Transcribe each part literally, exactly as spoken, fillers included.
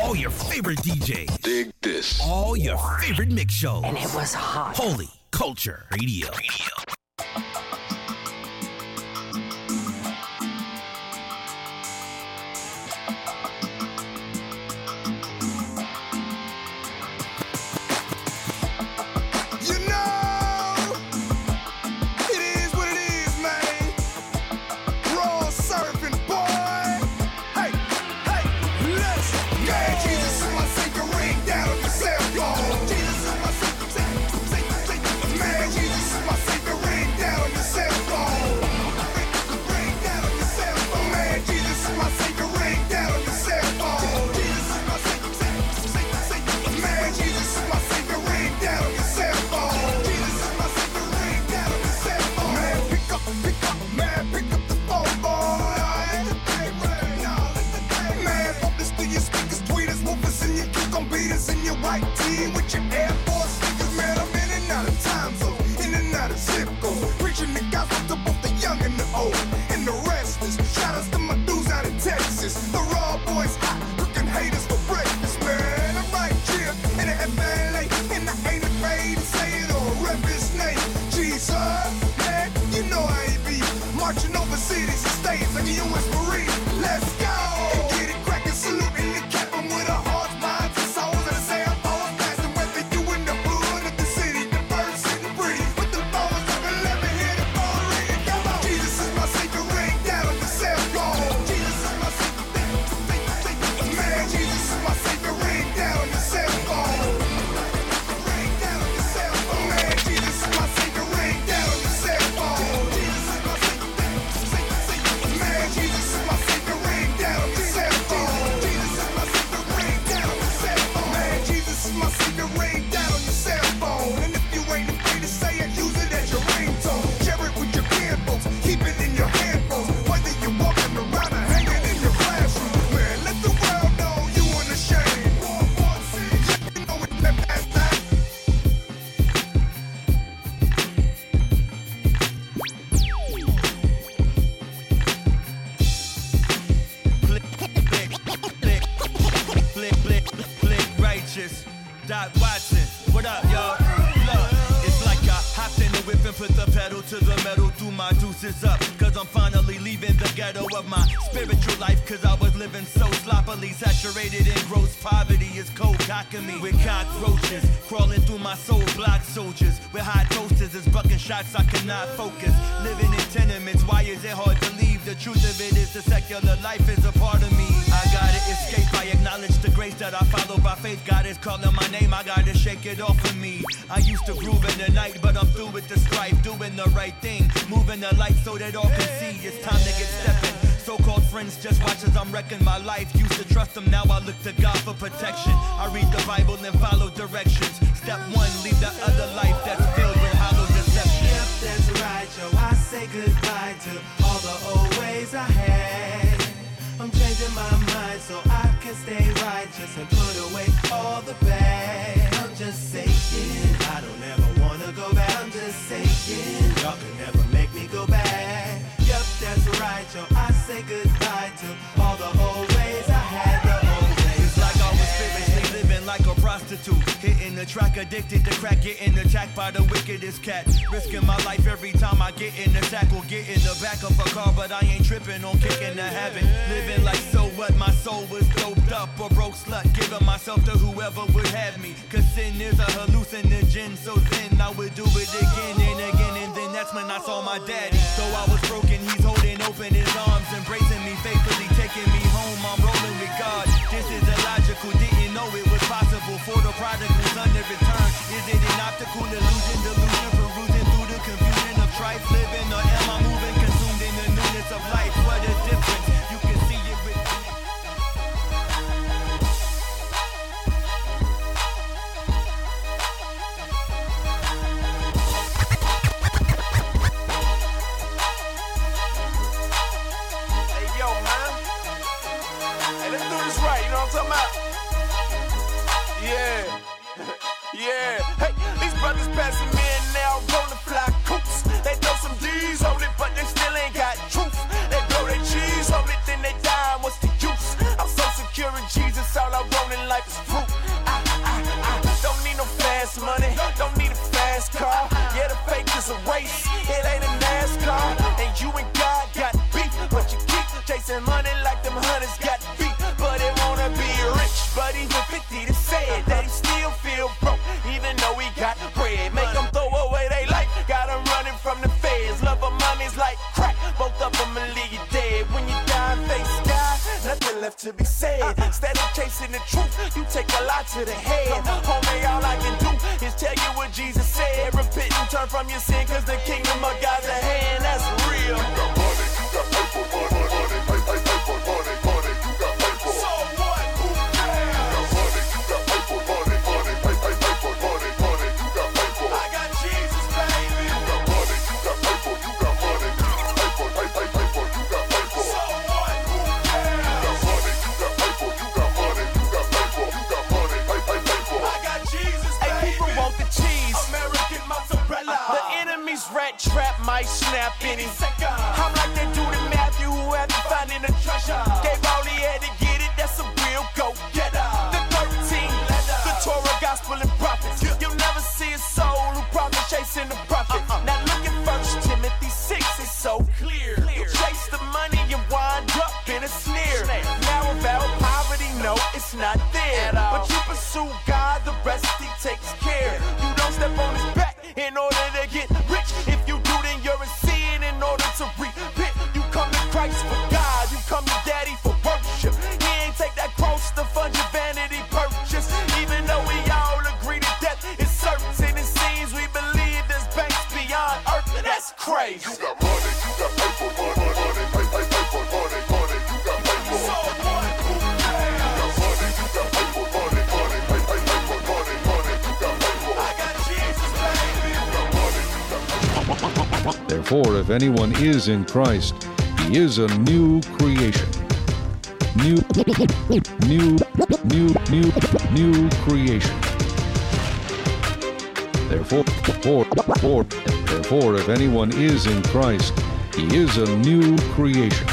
all your favorite D Js. Dig this. All your favorite mix shows. And it was hot. Holy Culture Radio. Radio. Doc Watson, what up, y'all? Look, it's like I hopped in the whip and put the pedal to the metal, threw my deuces up, cause I'm finally leaving the ghetto of my spiritual life, cause I was living so sloppily, saturated in gross poverty, it's cold cocking me with cockroaches, crawling through my soul, block soldiers, with high doses, it's bucking shots, I cannot focus, living in tenements, why is it hard to leave? The truth of it is the secular life is a part of me, I gotta escape, I acknowledge the grace that I follow by faith, God is calling my name, I gotta shake it off of me, I used to groove in the night, but I'm through with the strife, doing the right thing, moving the light so that all can see, it's time to get stepping, so-called friends just watch as I'm wrecking my life, used to trust them, now I look to God for protection, I read the Bible and follow directions, step one, leave the other life that's filled with hollow deception. Yep, that's right, yo, I say goodbye to all the old ways I had. I'm changing my mind so I can stay righteous and put away all the bad. I'm just saying, I don't ever wanna go back. I'm just saying, y'all can never make me go back. Yup, that's right, yo, I say goodbye to all the old ways I had, the old ways. It's like I was spiritually living like a prostitute, hitting the track, addicted to crack, getting attacked by the wickedest cat, risking my life every time I get in the tackle, get in the back of a car, but I ain't tripping on kicking the habit, living like so what, my soul was doped up, a broke slut, giving myself to whoever would have me, cause sin is a hallucinogen, so then I would do it again and again, and then that's when I saw my daddy, though I was broken, he's holding open his arms, embracing me faithfully, taking me home, I'm rolling with God, this is illogical, didn't know it was possible for the prodigal son to return, is it an optical illusion, delusion, perusing through the confusion of trife living, or am I moving, consumed in the newness of life, what a difference, you can see it with me. Hey yo man, hey let's do this right, you know what I'm talking about? Yeah, yeah, hey, these brothers passing me and they all roll the fly coops. They throw some D's on it, but they still ain't got truth. They blow their cheese on it, then they die, what's the use? I'm so secure in Jesus, all I want only life is proof. I, I, I don't need no fast money, don't need a fast car. Yeah, the fake is a race, it ain't a NASCAR. And you and God got beat, but you keep chasing money like them hunters got beat. But it wanna be rich, but he with fifty to say it, that he still feel broke, even though he got bread. Make them throw away they life, got them running from the feds. Love of money's like crack, both of them will leave you dead. When you die, face die, nothing left to be said. Instead of chasing the truth, you take a lie to the head. Homie, all I can do is tell you what Jesus said. Repent and turn from your sin, cause the kingdom of God's at hand, that's real. You got money, you got paper, money, money, pay, pay, pay for money, money, you got paper. So what? Who cares? You got money, you got paper, money, money, pay, pay, pay for money, money, you got paper. I got Jesus, baby. You got money, you got paper, you got money, you got paper, pay, pay, pay for you got paper. So what? Who cares? You got money, you got paper, you got money, you got paper, you got money, pay, pay, pay for. I got Jesus, baby. Hey, people want the cheese. American mozzarella. Uh-huh. The enemy's rat trap might snap any second. I'm like that dude in Matthew who had to find in a treasure. Gave all he had to get it, that's a real go-getter. The thirteen, the Torah, gospel, and prophets. You'll never see a soul who profit chasing the prophet. Now look at First Timothy six, it's so clear. You chase the money, you wind up in a snare. Now about poverty, no, it's not there. But you pursue God, the rest he takes care. You don't step on his back in order to get rich. If you do, then you're a sin in order to repent. You come to Christ for God, you come to Daddy for worship. He ain't take that cross to fund your vanity purchase. Even though we all agree that death is certain, it seems we believe there's banks beyond earth. That's crazy. You got money, you got paper, money, money, pay, pay, pay for money, money, you got paper. So what? Who cares? You got money, you got paper, money, money, pay, pay, pay for money, money, you got paper. I got Jesus, baby. You got money, you got paper. Therefore, if anyone is in Christ, he is a new creation. New, new, new, new, new creation. Therefore, for, for, therefore, if anyone is in Christ, he is a new creation.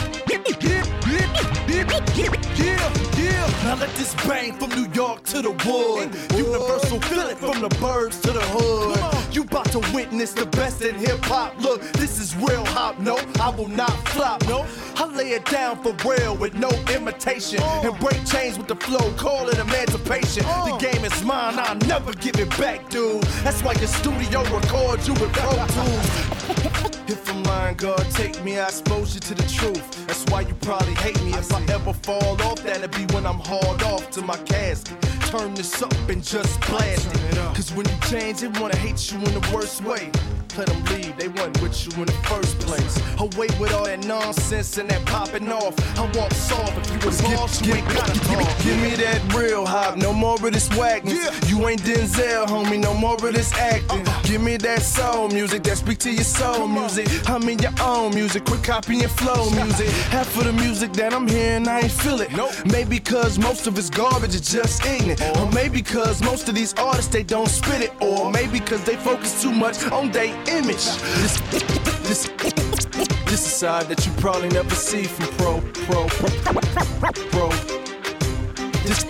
Now let this bang from New York to the wood. Universal feeling from the birds to the hood. You about to witness the best in hip-hop. Look, this is real hop, no, I will not flop, no. I lay it down for real with no imitation. And break chains with the flow, call it emancipation. The game is mine, I'll never give it back, dude. That's why your studio records you with Pro Tools. If I'm lying, God, take me, I expose you to the truth. That's why you probably hate me. If I ever fall off, that'll be when I'm hauled off to my casket. Turn this up and just blast it. Cause when you change, they wanna hate you in the worst way. Let them leave, they wasn't with you in the first place. Away with all that nonsense and that popping off. I won't solve if you was lost, you ain't gotta talk. Give me that real hop, no more of this whackness. Yeah. You ain't Denzel, homie, no more of this acting. Uh-uh. Give me that soul music, that speak to your soul music. I mean your own music, quit copying flow music. Half of the music that I'm hearing, I ain't feel it. Nope. Maybe cause most of it's garbage, it's just ignorant. Or, or maybe cause most of these artists, they don't spit it. Or maybe cause they focus too much on they image. This, this, this is side that you probably never see from pro, pro, pro. This,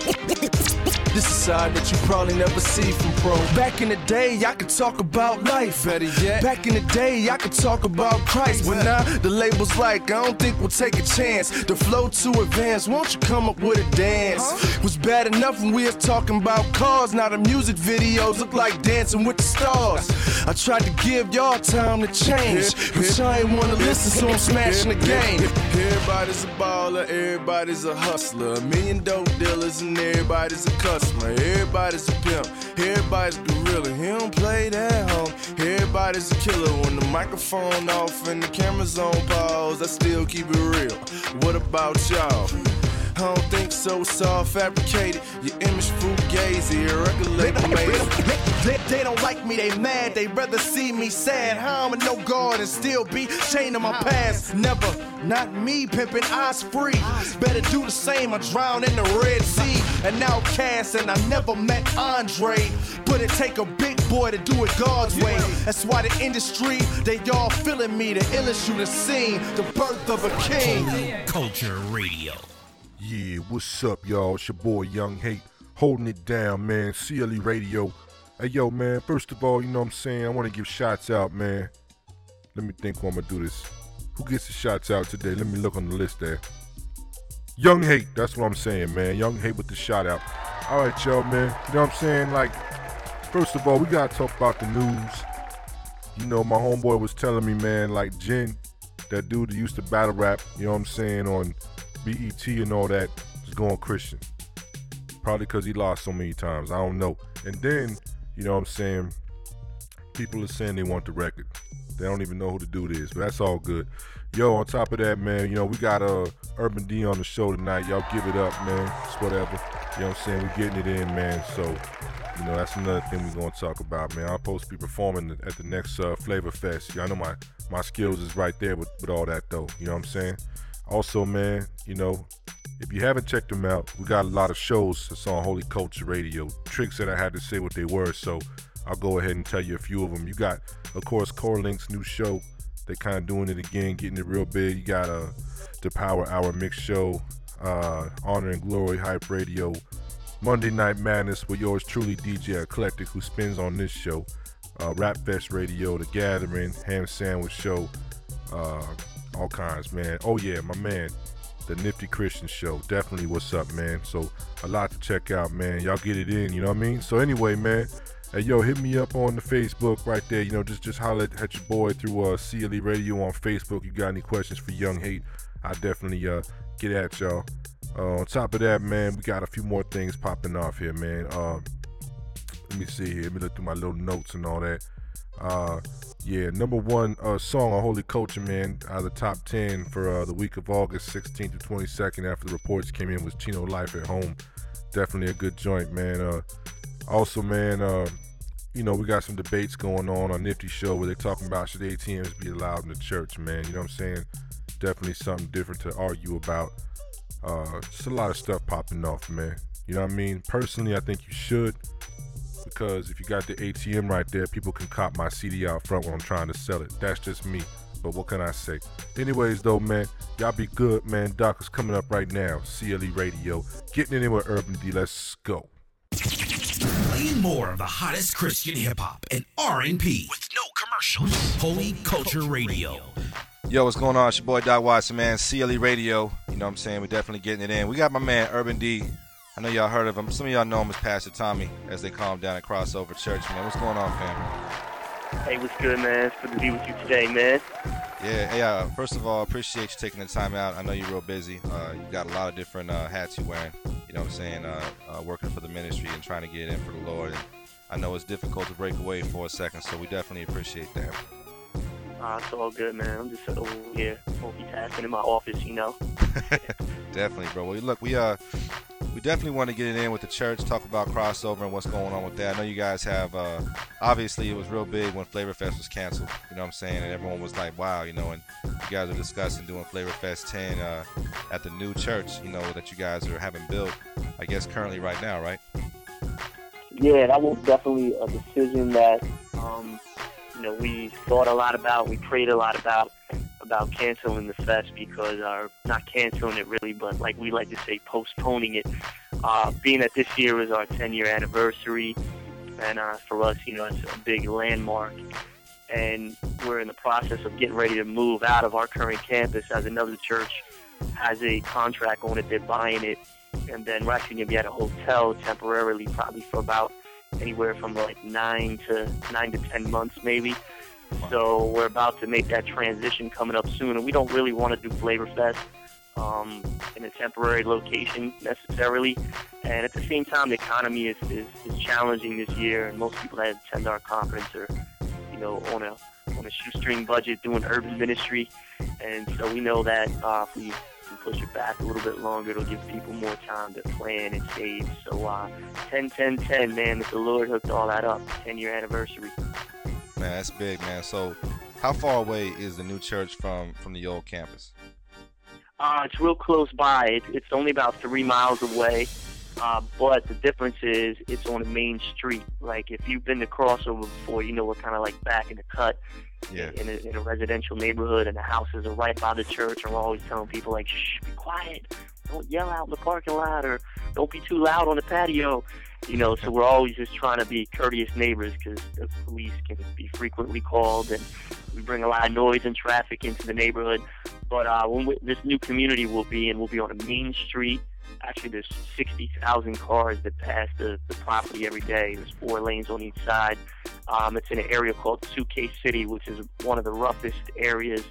this is side that you probably never see from pro. Back in the day, I could talk about life. Better yet, back in the day, I could talk about Christ. But now the label's like, I don't think we'll take a chance. The flow too advanced, won't you come up with a dance? Huh? Was bad enough when we was talking about cars. Now the music videos look like Dancing with the Stars. I tried to give y'all time to change, but y'all ain't wanna listen, so I'm smashing the game. Everybody's a baller, everybody's a hustler. A million dope dealers and everybody's a customer. Everybody's a pimp, everybody's a gorilla. He don't play that home, everybody's a killer. When the microphone off and the camera's on pause, I still keep it real. What about y'all? I don't think so, it's all fabricated. Your image fugazi, record label made. They don't like me, they mad, they rather see me sad. How I'm a no guard and still be chained to my past. Never, not me, pimping eyes free. Better do the same, I drown in the Red Sea. An outcast and I never met Andre. But it take a big boy to do it God's way. That's why the industry, they all feeling me. The illest you've seen, the birth of a king. Culture Radio. Yeah, what's up, y'all? It's your boy Young Hate, holding it down, man. C L E Radio. Hey, yo, man, first of all, you know what I'm saying? I want to give shots out, man. Let me think who I'm going to do this. Who gets the shots out today? Let me look on the list there. Young Hate, that's what I'm saying, man. Young Hate with the shout out. All right, y'all, man. You know what I'm saying? Like, first of all, we got to talk about the news. You know, my homeboy was telling me, man, like, Jen, that dude that used to battle rap, you know what I'm saying, on B E T and all that, is going Christian. Probably because he lost so many times. I don't know. And then, you know what I'm saying, people are saying they want the record. They don't even know who the dude is, but that's all good. Yo, on top of that, man, you know, we got uh, Urban D on the show tonight. Y'all give it up, man. It's whatever. You know what I'm saying? We're getting it in, man. So, you know, that's another thing we're going to talk about, man. I'm supposed to be performing at the next uh, Flavor Fest. Y'all know my, my skills is right there with, with all that, though. You know what I'm saying? Also, man, you know, if you haven't checked them out, we got a lot of shows that's on Holy Culture Radio. Trick said I had to say what they were, so I'll go ahead and tell you a few of them. You got, of course, Core Link's new show. They kind of doing it again, getting it real big. You got uh, the Power Hour Mix Show, uh, Honor and Glory Hype Radio, Monday Night Madness with yours truly, D J Eclectic, who spins on this show, uh, Rap Fest Radio, The Gathering, Ham Sandwich Show, uh, all kinds, man. Oh, yeah, my man, the Nifty Christian Show. Definitely what's up, man. So a lot to check out, man. Y'all get it in, you know what I mean? So anyway, man. Hey, yo, hit me up on the Facebook right there. You know, just, just holler at, at your boy through uh, C L E Radio on Facebook. You got any questions for Young Hate, I definitely uh, get at y'all. Uh, on top of that, man, we got a few more things popping off here, man. Uh, let me see here. Let me look through my little notes and all that. Uh, yeah, number one uh, song on Holy Culture, man, out of the top ten for uh, the week of August sixteenth to twenty-second after the reports came in was Chino Life at Home. Definitely a good joint, man. Uh, Also, man, uh, you know, we got some debates going on on Nifty Show where they're talking about should A T Ms be allowed in the church, man. You know what I'm saying? Definitely something different to argue about. Uh, just a lot of stuff popping off, man. You know what I mean? Personally, I think you should, because if you got the A T M right there, people can cop my C D out front when I'm trying to sell it. That's just me. But what can I say? Anyways, though, man, y'all be good, man. Doc is coming up right now. C L E Radio. Getting it in with Urban D. Let's go. Playing more of the hottest Christian hip-hop and R and B with no commercials. Holy Culture Radio. Yo, what's going on? It's your boy Doc Watson, man. C L E Radio. You know what I'm saying? We're definitely getting it in. We got my man, Urban D. I know y'all heard of him. Some of y'all know him as Pastor Tommy, as they call him down at Crossover Church, man. What's going on, fam? Hey, what's good, man? It's good to be with you today, man. Yeah, hey, uh, first of all, appreciate you taking the time out. I know you're real busy. Uh, you got a lot of different uh, hats you're wearing. You know what I'm saying? Uh, uh, working for the ministry and trying to get in for the Lord. And I know it's difficult to break away for a second, so we definitely appreciate that. Uh, it's all good, man. I'm just over here multitasking in my office, you know. Definitely, bro. Well, look, we uh, we definitely want to get it in with the church, talk about Crossover and what's going on with that. I know you guys have, uh, obviously, it was real big when Flavor Fest was canceled, you know what I'm saying? And everyone was like, wow, you know, and you guys are discussing doing Flavor Fest ten uh, at the new church, you know, that you guys are having built, I guess, currently right now, right? Yeah, that was definitely a decision that, um, you know, we thought a lot about, we prayed a lot about. about canceling the fest because, uh, not canceling it really, but like we like to say, postponing it. Uh, being that this year is our ten-year anniversary, and uh, for us, you know, it's a big landmark. And we're in the process of getting ready to move out of our current campus as another church has a contract on it. They're buying it, and then we're actually going to be at a hotel temporarily, probably for about anywhere from like nine to nine to ten months, maybe. So we're about to make that transition coming up soon, and we don't really want to do Flavor Fest um, in a temporary location necessarily. And at the same time, the economy is, is, is challenging this year, and most people that attend our conference are, you know, on a on a shoestring budget doing urban ministry. And so we know that uh, if we can push it back a little bit longer, it'll give people more time to plan and save. So uh, ten, ten, ten, man, if the Lord hooked all that up, ten-year anniversary. Man, that's big, man. So how far away is the new church from, from the old campus? Uh, it's real close by. It, it's only about three miles away. Uh, but the difference is it's on the main street. Like, if you've been to Crossover before, you know we're kind of like back in the cut, yeah. in, a, in a residential neighborhood, and the houses are right by the church, and we're always telling people, like, shh, be quiet. don't yell out in the parking lot, or don't be too loud on the patio. You know, so we're always just trying to be courteous neighbors, because the police can be frequently called, and we bring a lot of noise and traffic into the neighborhood. But uh, when we, this new community will be, and we'll be on a main street. Actually, there's sixty thousand cars that pass the, the property every day. There's four lanes on each side. Um, it's in an area called Suitcase City, which is one of the roughest areas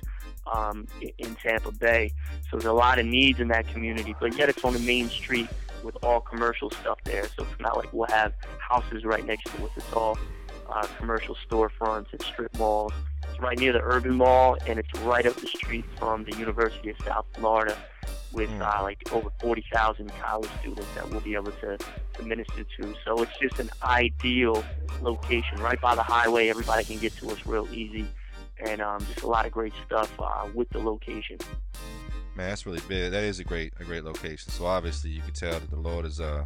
um, in Tampa Bay. So there's a lot of needs in that community, but yet it's on the main street with all commercial stuff there. So it's not like we'll have houses right next to us. It's all uh, commercial storefronts and strip malls. It's right near the Urban Mall, and it's right up the street from the University of South Florida, with uh, like over forty thousand college students that we'll be able to, to minister to. So it's just an ideal location right by the highway. Everybody can get to us real easy, and um, just a lot of great stuff uh, with the location. Man, that's really big. That is a great, a great location. So obviously, you can tell that the Lord is, uh,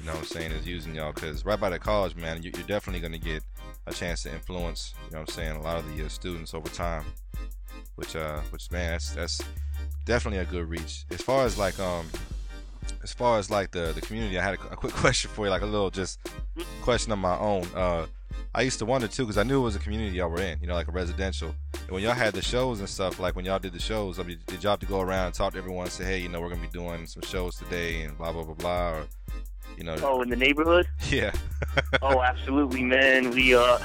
you know, what I'm saying, is using y'all, because right by the college, man, you, you're definitely going to get a chance to influence, you know, what I'm saying, a lot of the uh, students over time. Which, uh, which, man, that's that's definitely a good reach. As far as like, um, as far as like the the community, I had a, a quick question for you, like a little just question of my own. Uh, I used to wonder too, because I knew it was a community y'all were in, you know, like a residential. When y'all had the shows and stuff, like when y'all did the shows, I mean, did y'all have to go around and talk to everyone and say, hey, you know, we're going to be doing some shows today and blah, blah, blah, blah, or, you know. Oh, in the neighborhood? Yeah. Oh, absolutely, man. We uh,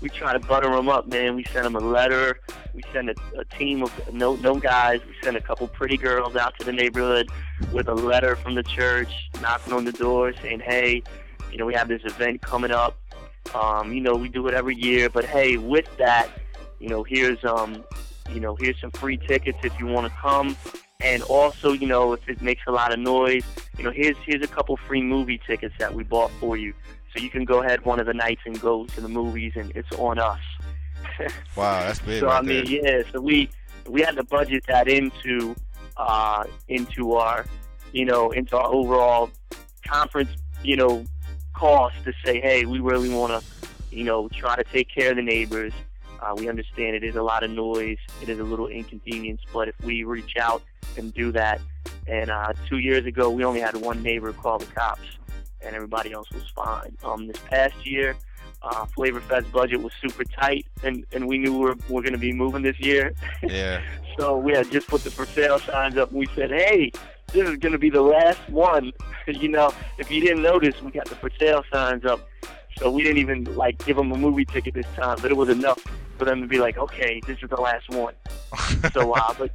we try to butter them up, man. We send them a letter. We send a, a team of no, no guys. We send a couple pretty girls out to the neighborhood with a letter from the church, knocking on the door, saying, hey, you know, we have this event coming up. Um, you know, we do it every year, but hey, with that, you know, here's um, you know, here's some free tickets if you want to come, and also, you know, if it makes a lot of noise, you know, here's here's a couple free movie tickets that we bought for you, so you can go ahead one of the nights and go to the movies, and it's on us. Wow, that's big. So right I mean, there. yeah, so we we had to budget that into uh into our you know into our overall conference you know cost to say, hey, we really want to, you know, try to take care of the neighbors. Uh, we understand it is a lot of noise. It is a little inconvenience, but if we reach out and do that, and uh, two years ago, we only had one neighbor call the cops, and everybody else was fine. Um, this past year, uh, Flavor Fest budget was super tight, and, and we knew we were, we were going to be moving this year. Yeah. So we had just put the for sale signs up, and we said, hey, this is going to be the last one. You know, if you didn't notice, we got the for sale signs up. So we didn't even, like, give them a movie ticket this time, but it was enough for them to be like, okay, this is the last one. So, uh, but,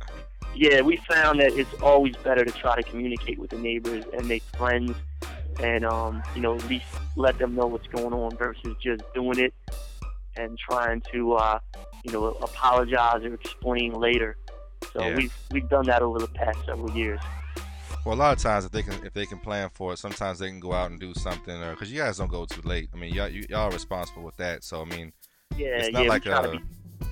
yeah, we found that it's always better to try to communicate with the neighbors and make friends and, um, you know, at least let them know what's going on versus just doing it and trying to, uh, you know, apologize or explain later. So yeah. we've, we've done that over the past several years. Well, a lot of times, if they can if they can plan for it, sometimes they can go out and do something, or because you guys don't go too late. I mean, y'all you, y'all are responsible with that. So I mean, yeah, it's not yeah, like a be,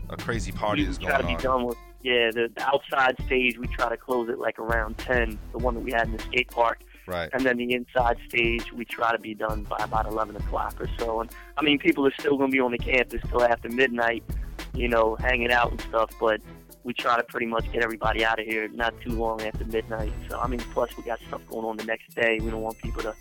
a crazy party is going on. We try to be done with yeah the, the outside stage. We try to close it like around ten, the one that we had in the skate park. Right. And then the inside stage, we try to be done by about eleven o'clock or so. And I mean, people are still going to be on the campus till after midnight, you know, hanging out and stuff, but we try to pretty much get everybody out of here not too long after midnight. So, I mean, plus we got stuff going on the next day. We don't want people to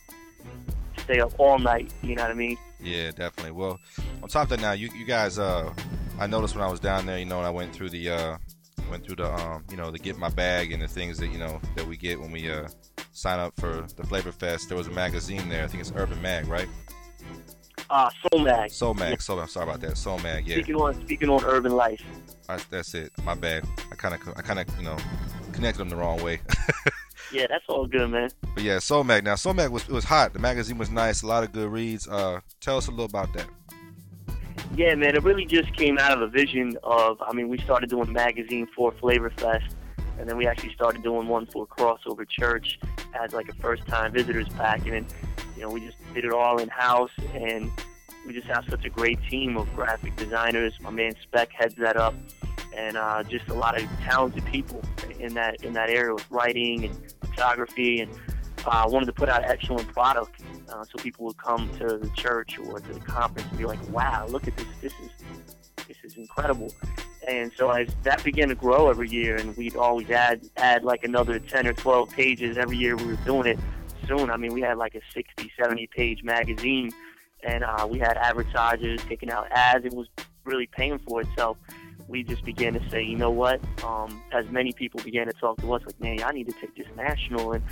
stay up all night, you know what I mean? Yeah, definitely. Well, on top of that now, you, you guys, uh, I noticed when I was down there, you know, and I went through the, uh, went through the, um, you know, the get my bag and the things that, you know, that we get when we uh, sign up for the Flavor Fest. There was a magazine there. I think it's Urban Mag, right? Uh, Sol Mag. Sol Mag. Sol, I'm sorry about that. Sol Mag. Yeah. Speaking on speaking on urban life. I, that's it. My bad. I kind of I kind of you know connected them the wrong way. Yeah, that's all good, man. But yeah, Sol Mag. Now Sol Mag was it was hot. The magazine was nice. A lot of good reads. Uh, tell us a little about that. Yeah, man. It really just came out of a vision of. I mean, we started doing a magazine for Flavor Fest, and then we actually started doing one for Crossover Church as like a first time visitors pack, and then. You know, we just did it all in-house, and we just have such a great team of graphic designers. My man Spec heads that up, and uh, just a lot of talented people in that in that area with writing and photography, and uh, wanted to put out excellent product uh, so people would come to the church or to the conference and be like, wow, look at this. This is this is incredible. And so I, that began to grow every year, and we'd always add, add like another ten or twelve pages every year we were doing it. Soon, I mean, we had like a sixty, seventy page magazine, and uh, we had advertisers taking out ads. It was really paying for itself. We just began to say, you know what, um, as many people began to talk to us, like, man, I need to take this national. And,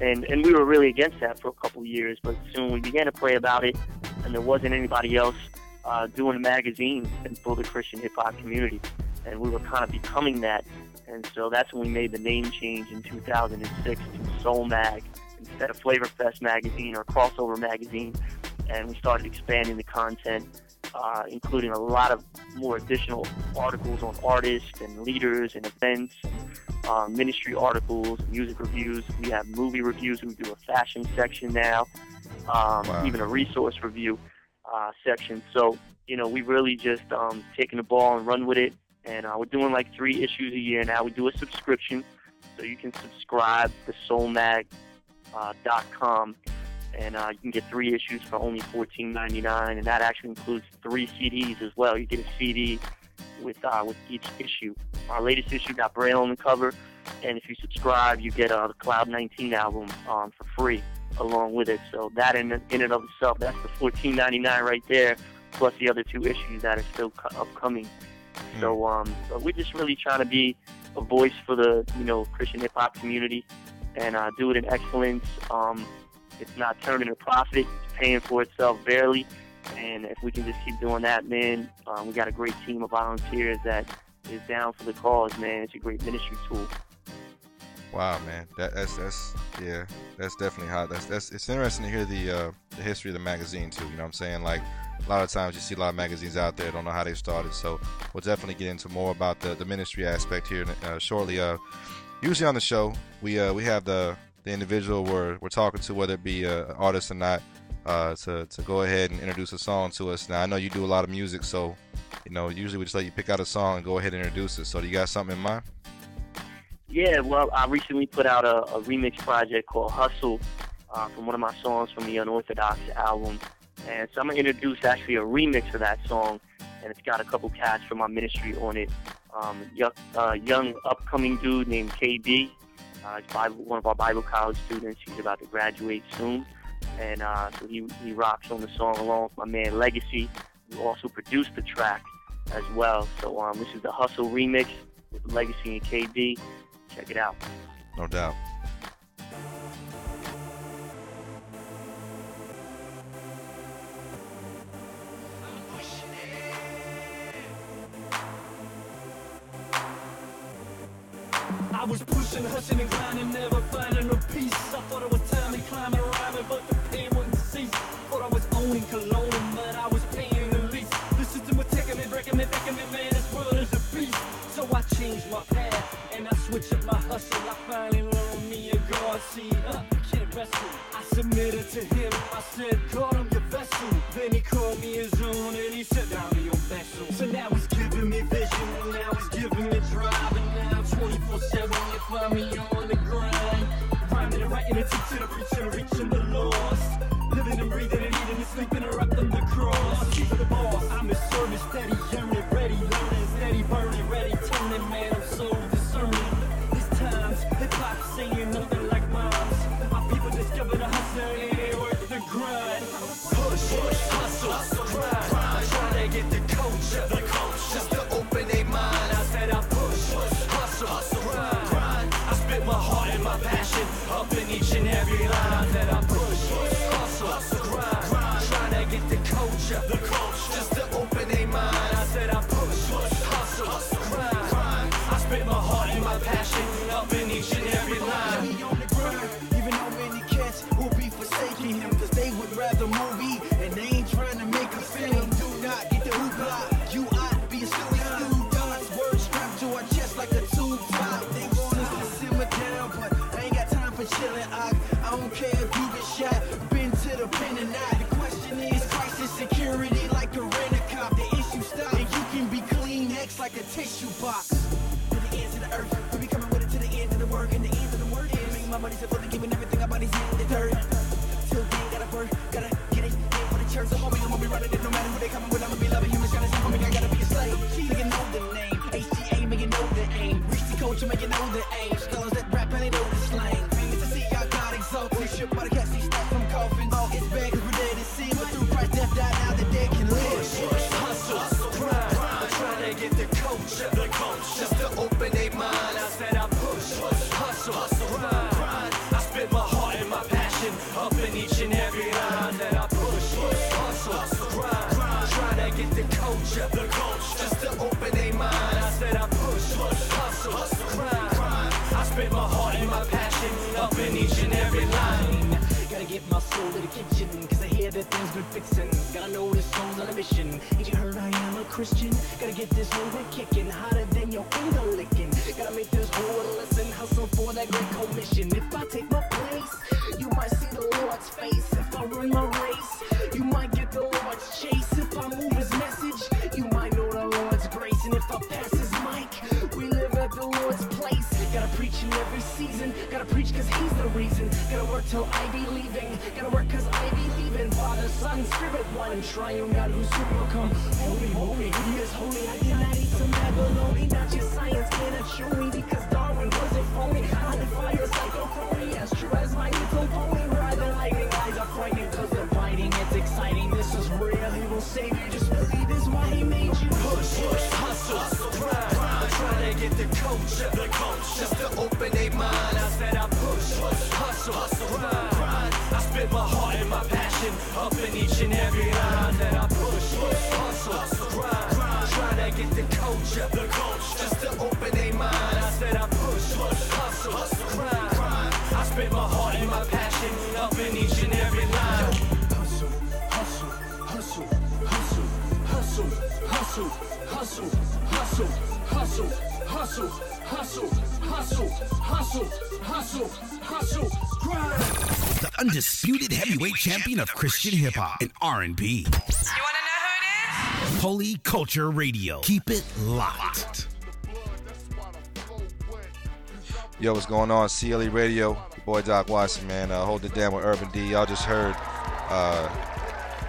and, and we were really against that for a couple of years, but soon we began to pray about it, and there wasn't anybody else Uh, doing magazines and for the Christian hip-hop community, and we were kind of becoming that. And so that's when we made the name change in two thousand six to Sol Mag instead of Flavor Fest magazine or Crossover magazine, and we started expanding the content, uh, including a lot of more additional articles on artists and leaders and events, uh, ministry articles, music reviews. We have movie reviews. We do a fashion section now, um, wow. even a resource review Uh, section. So, you know, we really just um, taking the ball and run with it. And uh, we're doing like three issues a year now. We do a subscription, so you can subscribe to soul mag dot com, uh, and uh, you can get three issues for only fourteen ninety-nine, and that actually includes three C Ds as well. You get a C D with uh, with each issue. Our latest issue got Braille on the cover, and if you subscribe, you get uh, the Cloud nineteen album um, for free along with it. So that in, in and of itself, that's the fourteen ninety-nine right there, plus the other two issues that are still upcoming. Mm. So um, we're just really trying to be a voice for the, you know, Christian hip-hop community, and uh, do it in excellence. Um, it's not turning a profit, it's paying for itself barely, and if we can just keep doing that, man, um, we got a great team of volunteers that is down for the cause, man. It's a great ministry tool. Wow, man, that, that's that's yeah, that's definitely hot. That's that's it's interesting to hear the uh, the history of the magazine too. You know what I'm saying? Like a lot of times you see a lot of magazines out there don't know how they started. So we'll definitely get into more about the, the ministry aspect here uh, shortly. Uh, usually on the show we uh, we have the the individual we're we're talking to, whether it be uh, an artist or not, uh, to to go ahead and introduce a song to us. Now I know you do a lot of music, so you know usually we just let you pick out a song and go ahead and introduce it. So do you got something in mind? Yeah, well, I recently put out a, a remix project called Hustle uh, from one of my songs from the Unorthodox album. And so I'm going to introduce actually a remix of that song, and it's got a couple cats from my ministry on it. Um, a uh, young upcoming dude named K B, uh, he's Bible, one of our Bible college students. He's about to graduate soon, and uh, so he, he rocks on the song along with my man Legacy, who also produced the track as well. So um, this is the Hustle remix with Legacy and K B. Check it out. No doubt. I was pushing, hustling, and grinding, never finding no peace. I thought it was time to climb and rhyming, but the pain wouldn't cease. Thought I was owning cologne, but I was paying the lease. The system was taking me, breaking me, taking me, man, this world is a beast. So I changed my path. Switch up my hustle, I finally learned me a God. See, uh, can't wrestle. I submitted to him, I said, God, I'm your vessel. Then he called me his own, and he said, I'm your vessel. So now he's giving me vision, and now he's giving me drive. And now twenty-four seven, you find me on the grind. Rhyming and writing, and teaching, and preaching, and reaching the lost. Living and breathing, and eating, and sleeping, and wrapping the cross. I'm keeping the boss, I'm his servant, steady, yearning, ready, learning, steady, burning, ready, turning, man, I'm so discerning. Hip-hop singing nothing like moms. My people discover the hustle and they work the grind. Push, push, hustle, hustle, grind. I'm trying to get the culture, the coach, just to open their mind. I said I push, push, hustle, hustle, grind. grind. I spit my heart and my passion up in each and every line. I said I push, push, hustle, hustle, grind. grind. Trying to get the culture, the coach, just to open their mind. I said I push, push, hustle, hustle, grind. grind. I spit my heart and my passion up in each and every line. He on the grind, even though many cats will be forsaking him, cause they would rather movie, and they ain't trying to make a film. Do not get the hoopla, you ought be a silly dude. Dots, words strapped to our chest like a tube top. They want us to simmer down, but I ain't got time for chilling. I, I don't care if you get shot, been to the pen or not. The question is crisis security like a rent-a-cop. The issue stop, and you can be Kleenex like a tissue box. To the ends of the earth, work in the end of the word is making my money so fully giving everything our bodies in the dirt. Till then gotta work, gotta get it in for the church. So homie, I'm gonna be running it no matter who they coming with. I'm gonna be loving humans, gotta see homie, I gotta be a slave. Nigga know the name, H each and every line that I push. Hustle, grind, trying to get the culture, the culture, just to open their mind. I said I push, hustle, grind, grind. I spit my heart and my passion up in each and every line. Gotta get my soul to the kitchen, cause I hear that things been fixin'. Gotta know the soul's on a mission. Ain't you heard I am a Christian? Gotta get this over kickin', hotter than your finger lickin'. Gotta make this world a lesson, hustle for that great commission. If I take my place, you might see the Lord's face. If I run my race, you might get the Lord's chase. If I move his message, you might know the Lord's grace. And if I pass his mic, we live at the Lord's place. Gotta preach in every season, gotta preach cause he's the reason. Gotta work till I be leaving, gotta work cause I be leaving. Father, Son, Spirit, one triune God who's super come. Holy, holy, he is holy. I cannot eat some abalone, not your science cannot show me. Because Darwin wasn't phony, I defy your psychophony. As true as my little pony, where the lightning eyes are frightening. Cause the biting, it's exciting, this is real, he will save you. Just believe is why he made you. Push, push, hustle, hustle, grind. Trying to get the culture, the culture, just to open their mind. I said I push, push, hustle, hustle, grind, grind. I spit my heart and my passion up in each and every line. That I push, push, hustle, hustle, grind, grind. Trying to get the culture, the culture, just to open their mind. I said I push, push, hustle, hustle, grind, grind. I spit my heart and my passion up in each and every line. Hustle, hustle, hustle, hustle, hustle, hustle, hustle, hustle. Hustle, hustle, hustle, hustle, hustle, hustle, hustle, grind. The undisputed heavyweight champion of Christian hip-hop and R and B. You want to know who it is? Holy Culture Radio. Keep it locked. Yo, what's going on? C L E Radio. Your boy Doc Watson, man. Uh, holding it down with Urban D. Y'all just heard uh,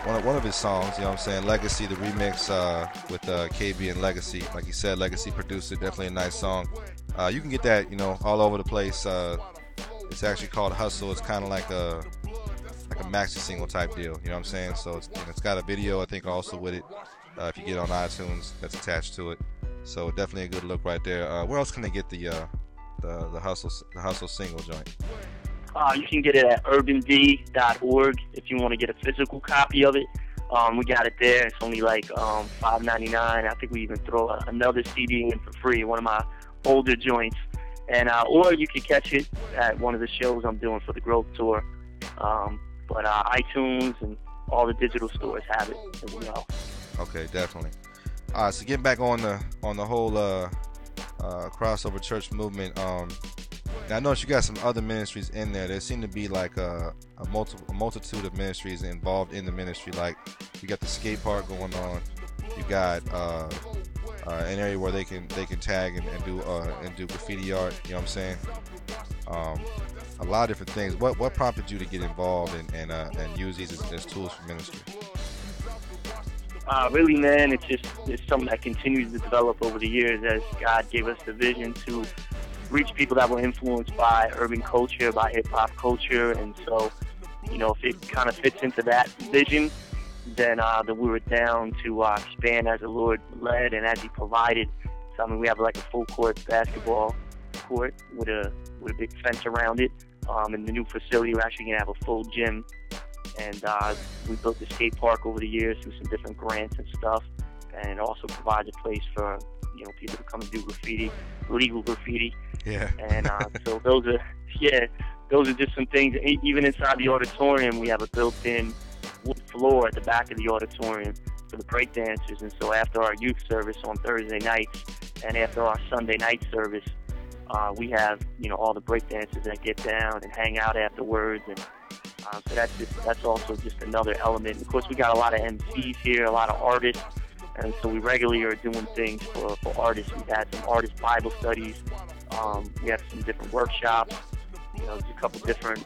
One of, one of his songs, you know what I'm saying, Legacy, the remix uh, with uh, K B and Legacy. Like you said, Legacy producer, definitely a nice song. Uh, you can get that, you know, all over the place. Uh, it's actually called Hustle. It's kind of like a like a maxi single type deal, you know what I'm saying? So it's, and it's got a video, I think, also with it. Uh, if you get it on iTunes, that's attached to it. So definitely a good look right there. Uh, where else can they get the uh, the, the Hustle the Hustle single joint? Uh, you can get it at urban d dot org if you want to get a physical copy of it. Um, we got it there. It's only like um, five ninety-nine. I think we even throw a, another C D in for free, one of my older joints. And uh, or you can catch it at one of the shows I'm doing for the Growth Tour. Um, but uh, iTunes and all the digital stores have it as well. Okay, definitely. All right, so getting back on the on the whole uh, uh, crossover church movement. Um, Now, I noticed you got some other ministries in there. There seem to be like a, a, multi, a multitude of ministries involved in the ministry. Like you got the skate park going on. You got uh, uh, an area where they can they can tag and, and do uh, and do graffiti art. You know what I'm saying? Um, a lot of different things. What what prompted you to get involved and and, uh, and use these as, as tools for ministry? Uh, really, man, it's just it's something that continues to develop over the years as God gave us the vision to reach people that were influenced by urban culture, by hip-hop culture, and so, you know, if it kind of fits into that vision, then uh, then we were down to uh, expand as the Lord led and as he provided. So, I mean, we have like a full-court basketball court with a with a big fence around it, um, and the new facility, we're actually going to have a full gym, and uh, we built the skate park over the years through some different grants and stuff, and also provide a place for, you know, people to come and do graffiti, legal graffiti. Yeah. And uh, so those are, yeah, those are just some things. Even inside the auditorium, we have a built-in wood floor at the back of the auditorium for the breakdancers. And so after our youth service on Thursday nights and after our Sunday night service, uh, we have, you know, all the breakdancers that get down and hang out afterwards. And uh, so that's just, that's also just another element. Of course, we got a lot of M Cs here, a lot of artists. And so we regularly are doing things for, for artists. We've had some artist Bible studies. Um, we have some different workshops. You know, there's a couple different,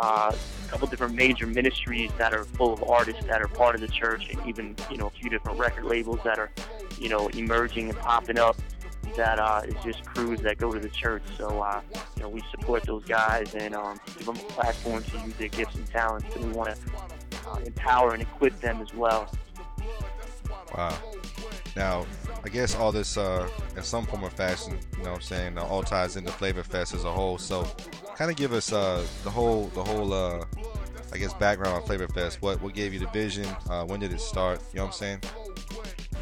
uh, couple different major ministries that are full of artists that are part of the church, and even, you know, a few different record labels that are, you know, emerging and popping up. That uh, is just crews that go to the church. So, uh, you know, we support those guys and um, give them a platform to use their gifts and talents. So we want to uh, empower and equip them as well. Wow. Now, I guess all this, uh, in some form or fashion, you know what I'm saying, uh, all ties into Flavor Fest as a whole. So, kind of give us uh, the whole, the whole, uh, I guess, background on Flavor Fest? What what gave you the vision? Uh, when did it start? You know what I'm saying?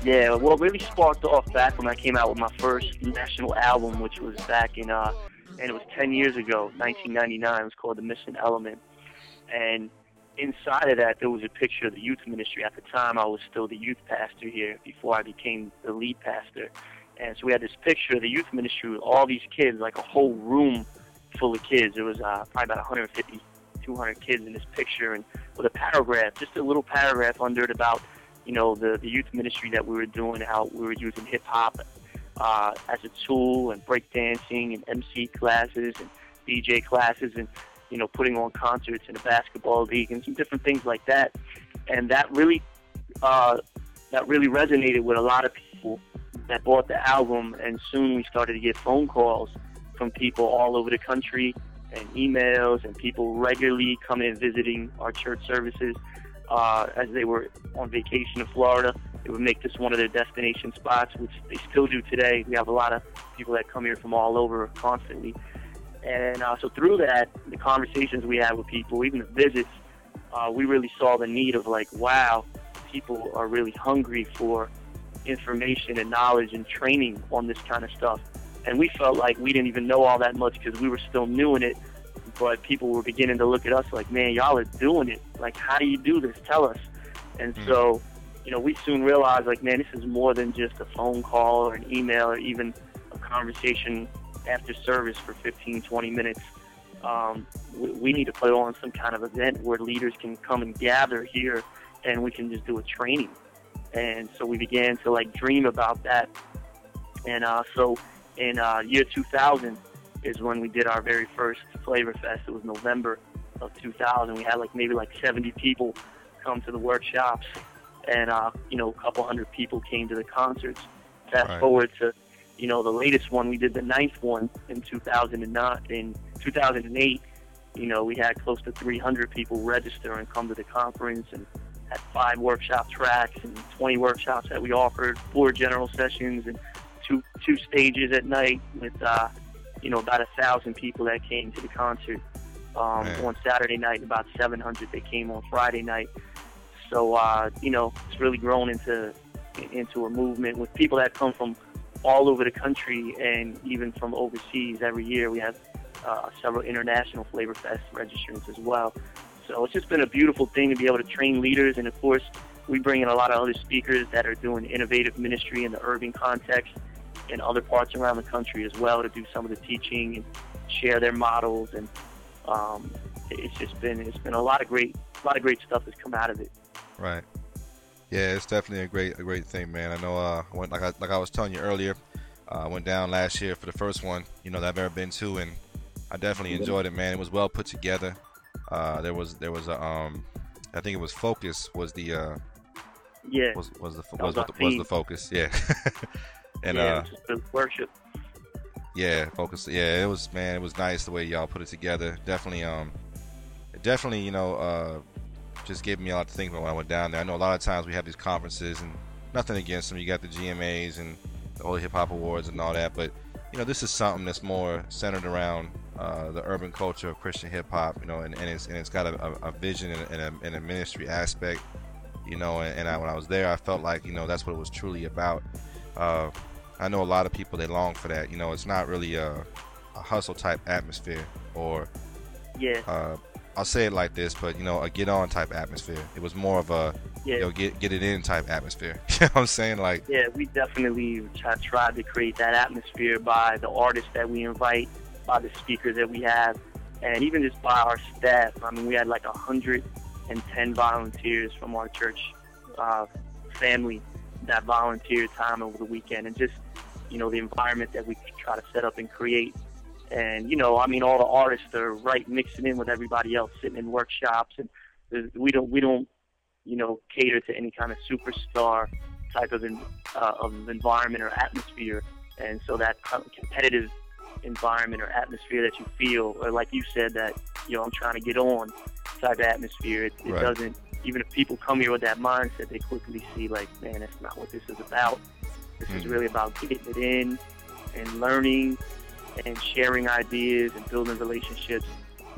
Yeah, well, it really sparked off back when I came out with my first national album, which was back in, uh, and it was ten years ago, nineteen ninety-nine. It was called The Missing Element. And inside of that, there was a picture of the youth ministry. At the time, I was still the youth pastor here before I became the lead pastor. And so we had this picture of the youth ministry with all these kids, like a whole room full of kids. It was uh, probably about one hundred fifty, two hundred kids in this picture, and with a paragraph, just a little paragraph under it about, you know, the, the youth ministry that we were doing, how we were using hip-hop uh, as a tool, and breakdancing and M C classes and D J classes, and, you know, putting on concerts in a basketball league and some different things like that. And that really uh, that really resonated with a lot of people that bought the album, and soon we started to get phone calls from people all over the country and emails, and people regularly coming and visiting our church services. Uh, as they were on vacation in Florida, they would make this one of their destination spots, which they still do today. We have a lot of people that come here from all over constantly. And uh, so through that, the conversations we had with people, even the visits, uh, we really saw the need of, like, wow, people are really hungry for information and knowledge and training on this kind of stuff. And we felt like we didn't even know all that much because we were still new in it. But people were beginning to look at us like, man, y'all are doing it. Like, how do you do this? Tell us. And mm-hmm. so, you know, we soon realized, like, man, this is more than just a phone call or an email or even a conversation after service for fifteen, twenty minutes. Um, we, we need to put on some kind of event where leaders can come and gather here, and we can just do a training. And so we began to, like, dream about that. And uh, so in uh, year two thousand, is when we did our very first Flavor Fest. It was November of two thousand. We had like maybe like seventy people come to the workshops, and uh, you know, a couple hundred people came to the concerts. Fast right. forward to, you know, the latest one we did, the ninth one in two thousand nine. In two thousand eight, you know, we had close to three hundred people register and come to the conference, and had five workshop tracks and twenty workshops that we offered, four general sessions and two two stages at night with. Uh, you know, about a thousand people that came to the concert um, on Saturday night, about seven hundred that came on Friday night. So, uh, you know, it's really grown into into a movement with people that come from all over the country and even from overseas. Every year we have uh, several international Flavor Fest registrants as well. So it's just been a beautiful thing to be able to train leaders. And, of course, we bring in a lot of other speakers that are doing innovative ministry in the urban context in other parts around the country as well, to do some of the teaching and share their models. And um, it's just been it's been a lot of great a lot of great stuff that's come out of it. Right. Yeah, it's definitely a great a great thing, man. I know. Uh, I went, like I like I was telling you earlier, uh, I went down last year for the first one, you know, that I've ever been to, and I definitely enjoyed it, man. It was well put together. Uh, there was there was a um, I think it was Focus was the uh, yeah was was the was, was, the, was the focus yeah. And yeah, uh, just the worship. Yeah, focus. Yeah, it was, man. It was nice the way y'all put it together. Definitely, um, definitely, you know, uh, just gave me a lot to think about when I went down there. I know a lot of times we have these conferences, and nothing against them. You got the G M As and the Holy Hip Hop Awards and all that, but you know, this is something that's more centered around uh, the urban culture of Christian hip hop. You know, and, and it's and it's got a, a vision and a, and a ministry aspect. You know, and, and I, when I was there, I felt like, you know, that's what it was truly about. Uh, I know a lot of people, they long for that. You know, it's not really a, a hustle type atmosphere, or yeah. Uh, I'll say it like this, but you know, a get on type atmosphere. It was more of a yeah. you know, get get it in type atmosphere. You know what I'm saying? Like, yeah, we definitely have tried to create that atmosphere by the artists that we invite, by the speakers that we have, and even just by our staff. I mean, we had like one hundred ten volunteers from our church uh, family that volunteer time over the weekend, and just, you know, the environment that we try to set up and create. And, you know, I mean, all the artists are right mixing in with everybody else, sitting in workshops, and we don't, we don't, you know, cater to any kind of superstar type of, uh, of environment or atmosphere. And so that competitive environment or atmosphere that you feel, or like you said, that, you know, I'm trying to get on type of atmosphere, it, it right. doesn't, even if people come here with that mindset, they quickly see, like, man, that's not what this is about. This mm. is really about getting it in and learning and sharing ideas and building relationships.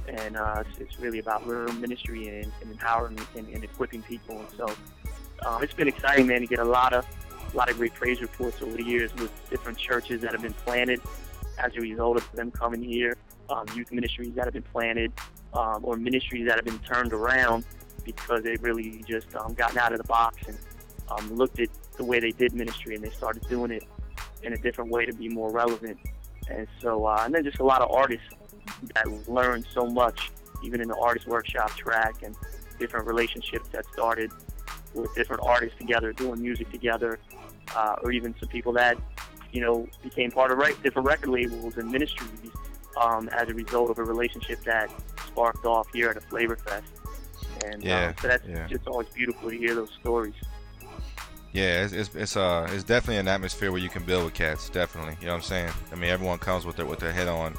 and uh, it's, it's really about literal ministry and, and empowering and, and equipping people. And so um, it's been exciting, man, to get a lot of a lot of great praise reports over the years with different churches that have been planted as a result of them coming here, um, youth ministries that have been planted, um, or ministries that have been turned around because they really just um, gotten out of the box and um, looked at the way they did ministry, and they started doing it in a different way to be more relevant. And so, uh, and then just a lot of artists that learned so much, even in the artist workshop track, and different relationships that started with different artists together, doing music together, uh, or even some people that, you know, became part of right, different record labels and ministries um, as a result of a relationship that sparked off here at a Flavor Fest. And yeah, um, so that's yeah. just always beautiful to hear those stories. Yeah, it's, it's it's uh it's definitely an atmosphere where you can build with cats, definitely. You know what I'm saying? I mean, everyone comes with their with their head on.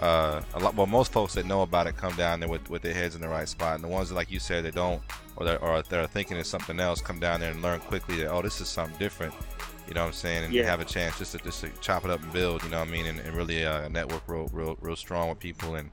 Uh, a lot. Well, most folks that know about it come down there with, with their heads in the right spot, and the ones that, like you said, they don't, or they're, or they're thinking it's something else, come down there and learn quickly that, oh, this is something different. You know what I'm saying? And yeah. have a chance just to just to chop it up and build. You know what I mean? And, and really uh, network real real real strong with people. And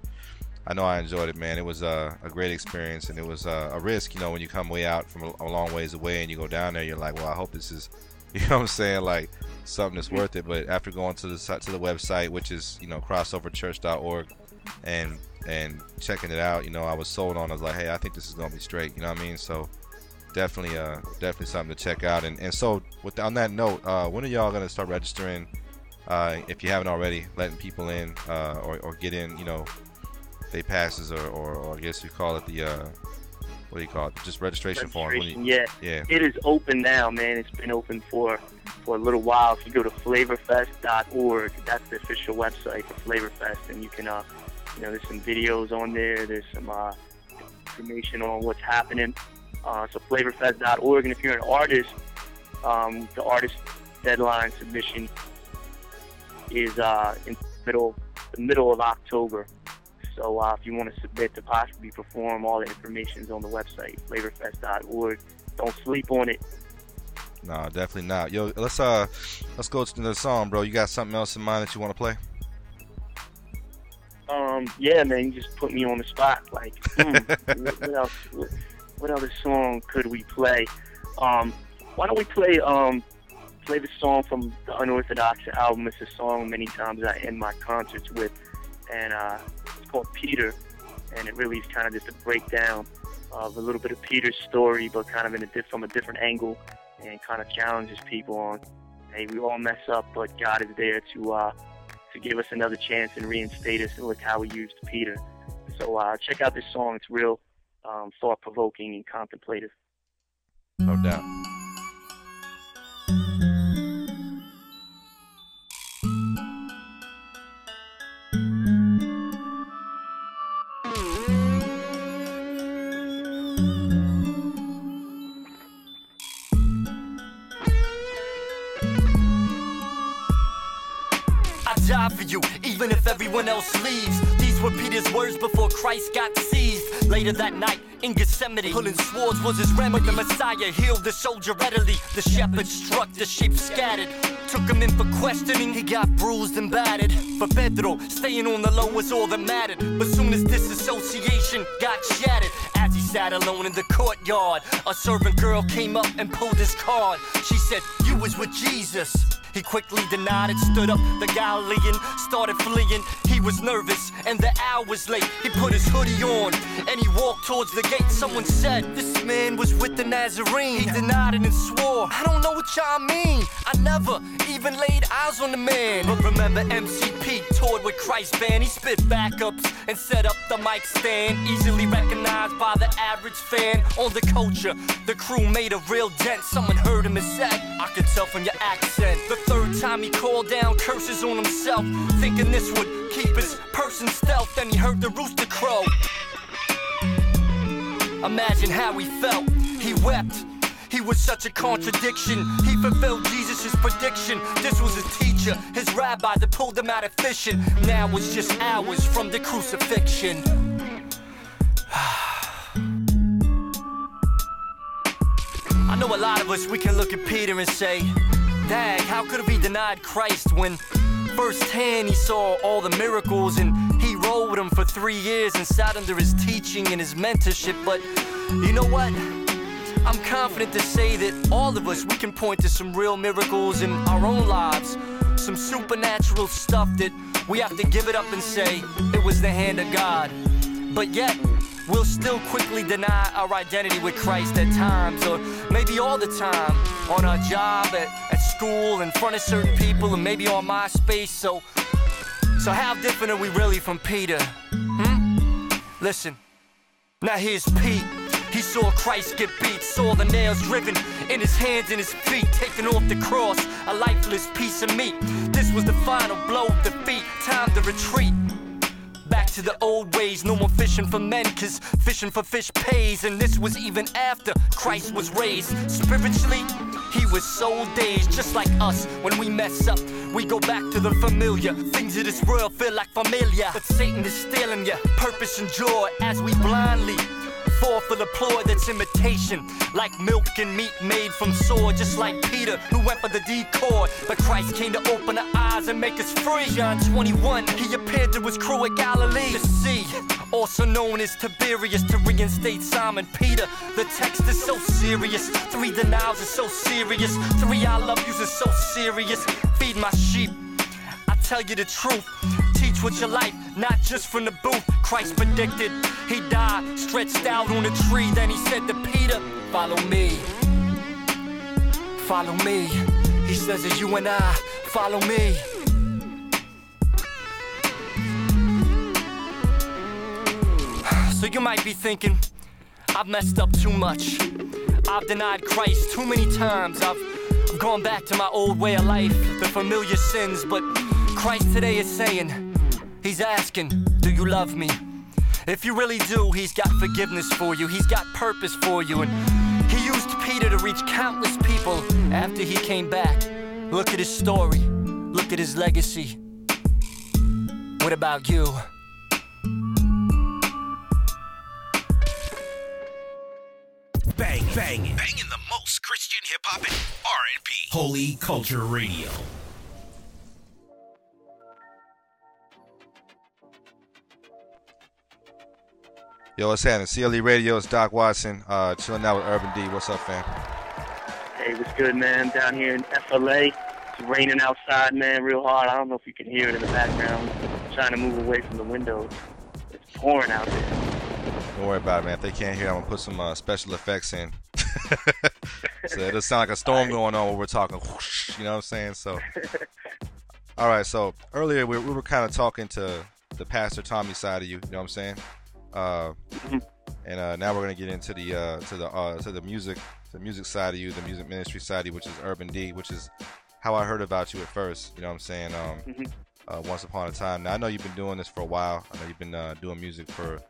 I know I enjoyed it, man. It was uh, a great experience, and it was uh, a risk, you know, when you come way out from a long ways away and you go down there, you're like, well, I hope this is, you know what I'm saying, like something that's worth it. But after going to the to the website, which is, you know, crossover church dot org, and and checking it out, you know, I was sold on. I was like, hey, I think this is gonna be straight. You know what I mean? So definitely, uh, definitely something to check out. And and so with on that note, uh, when are y'all gonna start registering? Uh, if you haven't already, letting people in uh, or or get in, you know. They passes, or, or, or I guess you call it the, uh, what do you call it? Just registration, registration form. You, yeah. yeah. It is open now, man. It's been open for, for a little while. If you go to flavor fest dot org, that's the official website for Flavor Fest. And you can, uh, you know, there's some videos on there. There's some uh, information on what's happening. Uh, so flavor fest dot org. And if you're an artist, um, the artist deadline submission is uh, in the middle, the middle of October. So uh, if you want to submit to possibly perform, all the information's on the website, flavor fest dot org. Don't sleep on it. No, definitely not. Yo, let's uh, let's go to the song, bro. You got something else in mind that you want to play? Um, yeah, man, you just put me on the spot. Like, hmm, what, what else? What, what other song could we play? Um, why don't we play um, play the song from the Unorthodox album? It's a song many times I end my concerts with, and uh. called Peter, and it really is kind of just a breakdown of a little bit of Peter's story, but kind of in a diff- from a different angle, and kind of challenges people on, hey, we all mess up, but God is there to uh, to give us another chance and reinstate us, and look how we used Peter. So uh, check out this song. It's real um, thought-provoking and contemplative. No doubt. For you, even if everyone else leaves. These were Peter's words before Christ got seized. Later that night in Gethsemane, pulling swords was his remedy. But the Messiah healed the soldier readily. The shepherd struck, the sheep scattered. Took him in for questioning, he got bruised and battered. For Pedro, staying on the low was all that mattered. But soon as disassociation got shattered, as he sat alone in the courtyard, a servant girl came up and pulled his card. She said, you was with Jesus. He quickly denied it, stood up, the Galilean started fleeing. He was nervous and the hour was late. He put his hoodie on and he walked towards the gate. Someone said, this man was with the Nazarene. He denied it and swore, I don't know what y'all mean. I never even laid eyes on the man. But remember M C P toured with Christ's band. He spit backups and set up the mic stand, easily recognized by the average fan. On the culture, the crew made a real dent. Someone heard him and said, I could tell from your accent. The third time he called down curses on himself, thinking this would keep his person stealth. Then he heard the rooster crow. Imagine how he felt. He wept. He was such a contradiction. He fulfilled Jesus' prediction. This was his teacher, his rabbi that pulled him out of fishing. Now it's just hours from the crucifixion. I know a lot of us, we can look at Peter and say, dang, how could have he denied Christ when firsthand he saw all the miracles and He rolled with him for three years and sat under his teaching and his mentorship. But you know what? I'm confident to say that all of us, we can point to some real miracles in our own lives, some supernatural stuff that we have to give it up and say it was the hand of God. But yet, we'll still quickly deny our identity with Christ at times, or maybe all the time, on our job, at, at school, in front of certain people, and maybe on MySpace. So, so how different are we really from Peter? Hmm? Listen, now here's Pete. He saw Christ get beat, saw the nails driven in his hands and his feet, taken off the cross, a lifeless piece of meat. This was the final blow of defeat, time to retreat. Back to the old ways, no more fishing for men, cause fishing for fish pays. And this was even after Christ was raised. Spiritually, he was soul dazed, just like us. When we mess up, we go back to the familiar. Things of this world feel like familiar, but Satan is stealing your purpose and joy as we blindly fall for the ploy that's imitation, like milk and meat made from sore, just like Peter, who went for the decoy, but Christ came to open our eyes and make us free. John twenty-one, he appeared to his crew at Galilee, the sea, also known as Tiberias, to reinstate Simon Peter. The text is so serious, three denials are so serious, three I love yous are so serious. Feed my sheep, I tell you the truth, teach with your life, not just from the booth. Christ predicted he died, stretched out on a tree. Then he said to Peter, follow me, follow me. He says to you and I, follow me. So you might be thinking, I've messed up too much. I've denied Christ too many times. I've, I've gone back to my old way of life, the familiar sins. But Christ today is saying, he's asking, do you love me? If you really do, he's got forgiveness for you. He's got purpose for you. And he used Peter to reach countless people after he came back. Look at his story. Look at his legacy. What about you? Bang, bang, banging the most Christian hip-hop and R and B. Holy Culture Radio. Yo, what's happening? C L E Radio, it's Doc Watson, uh, chilling out with Urban D. What's up, fam? Hey, what's good, man? Down here in F L A, it's raining outside, man, real hard. I don't know if you can hear it in the background. I'm trying to move away from the windows. It's pouring out there. Don't worry about it, man. If they can't hear, I'm going to put some uh, special effects in. So it'll sound like a storm right. Going on when we're talking. Whoosh, you know what I'm saying? So, all right, so earlier we, we were kind of talking to the Pastor Tommy side of you, you know what I'm saying? Uh, and uh, now we're gonna get into the uh, to the uh, to the music, to the music side of you, the music ministry side of you, which is Urban D, which is how I heard about you at first. You know what I'm saying? Um, mm-hmm. uh, once upon a time. Now I know you've been doing this for a while. I know you've been uh, doing music for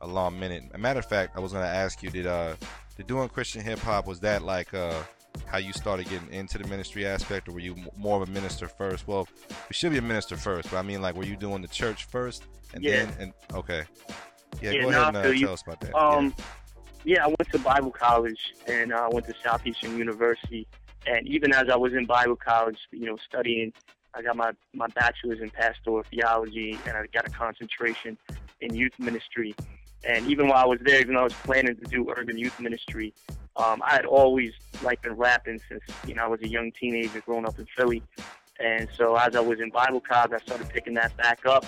a long minute. As a matter of fact, I was gonna ask you, did uh, did doing Christian hip hop, was that like uh, how you started getting into the ministry aspect, or were you more of a minister first? Well, you should be a minister first, but I mean, like, were you doing the church first, and yeah. then and okay. Yeah, yeah, go no, ahead and uh, tell us about that. Um, yeah. yeah, I went to Bible college, and I uh, went to Southeastern University. And even as I was in Bible college, you know, studying, I got my, my bachelor's in pastoral theology, and I got a concentration in youth ministry. And even while I was there, even though I was planning to do urban youth ministry, um, I had always, like, been rapping since, you know, I was a young teenager growing up in Philly. And so as I was in Bible college, I started picking that back up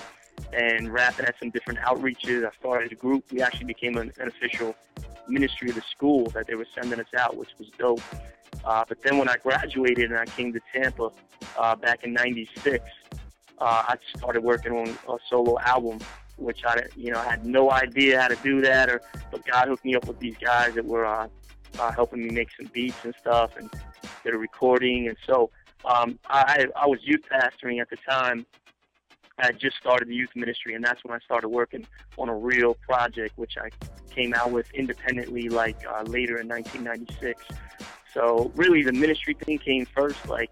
and rapping at some different outreaches. I started a group. We actually became an, an official ministry of the school that they were sending us out, which was dope. Uh, but then when I graduated and I came to Tampa uh, back in ninety-six, uh, I started working on a solo album, which I, you know, I had no idea how to do that. Or but God hooked me up with these guys that were uh, uh, helping me make some beats and stuff, and did a recording. And so um, I, I was youth pastoring at the time. I just started the youth ministry, and that's when I started working on a real project, which I came out with independently, like, uh, later in nineteen ninety-six. So really the ministry thing came first, like,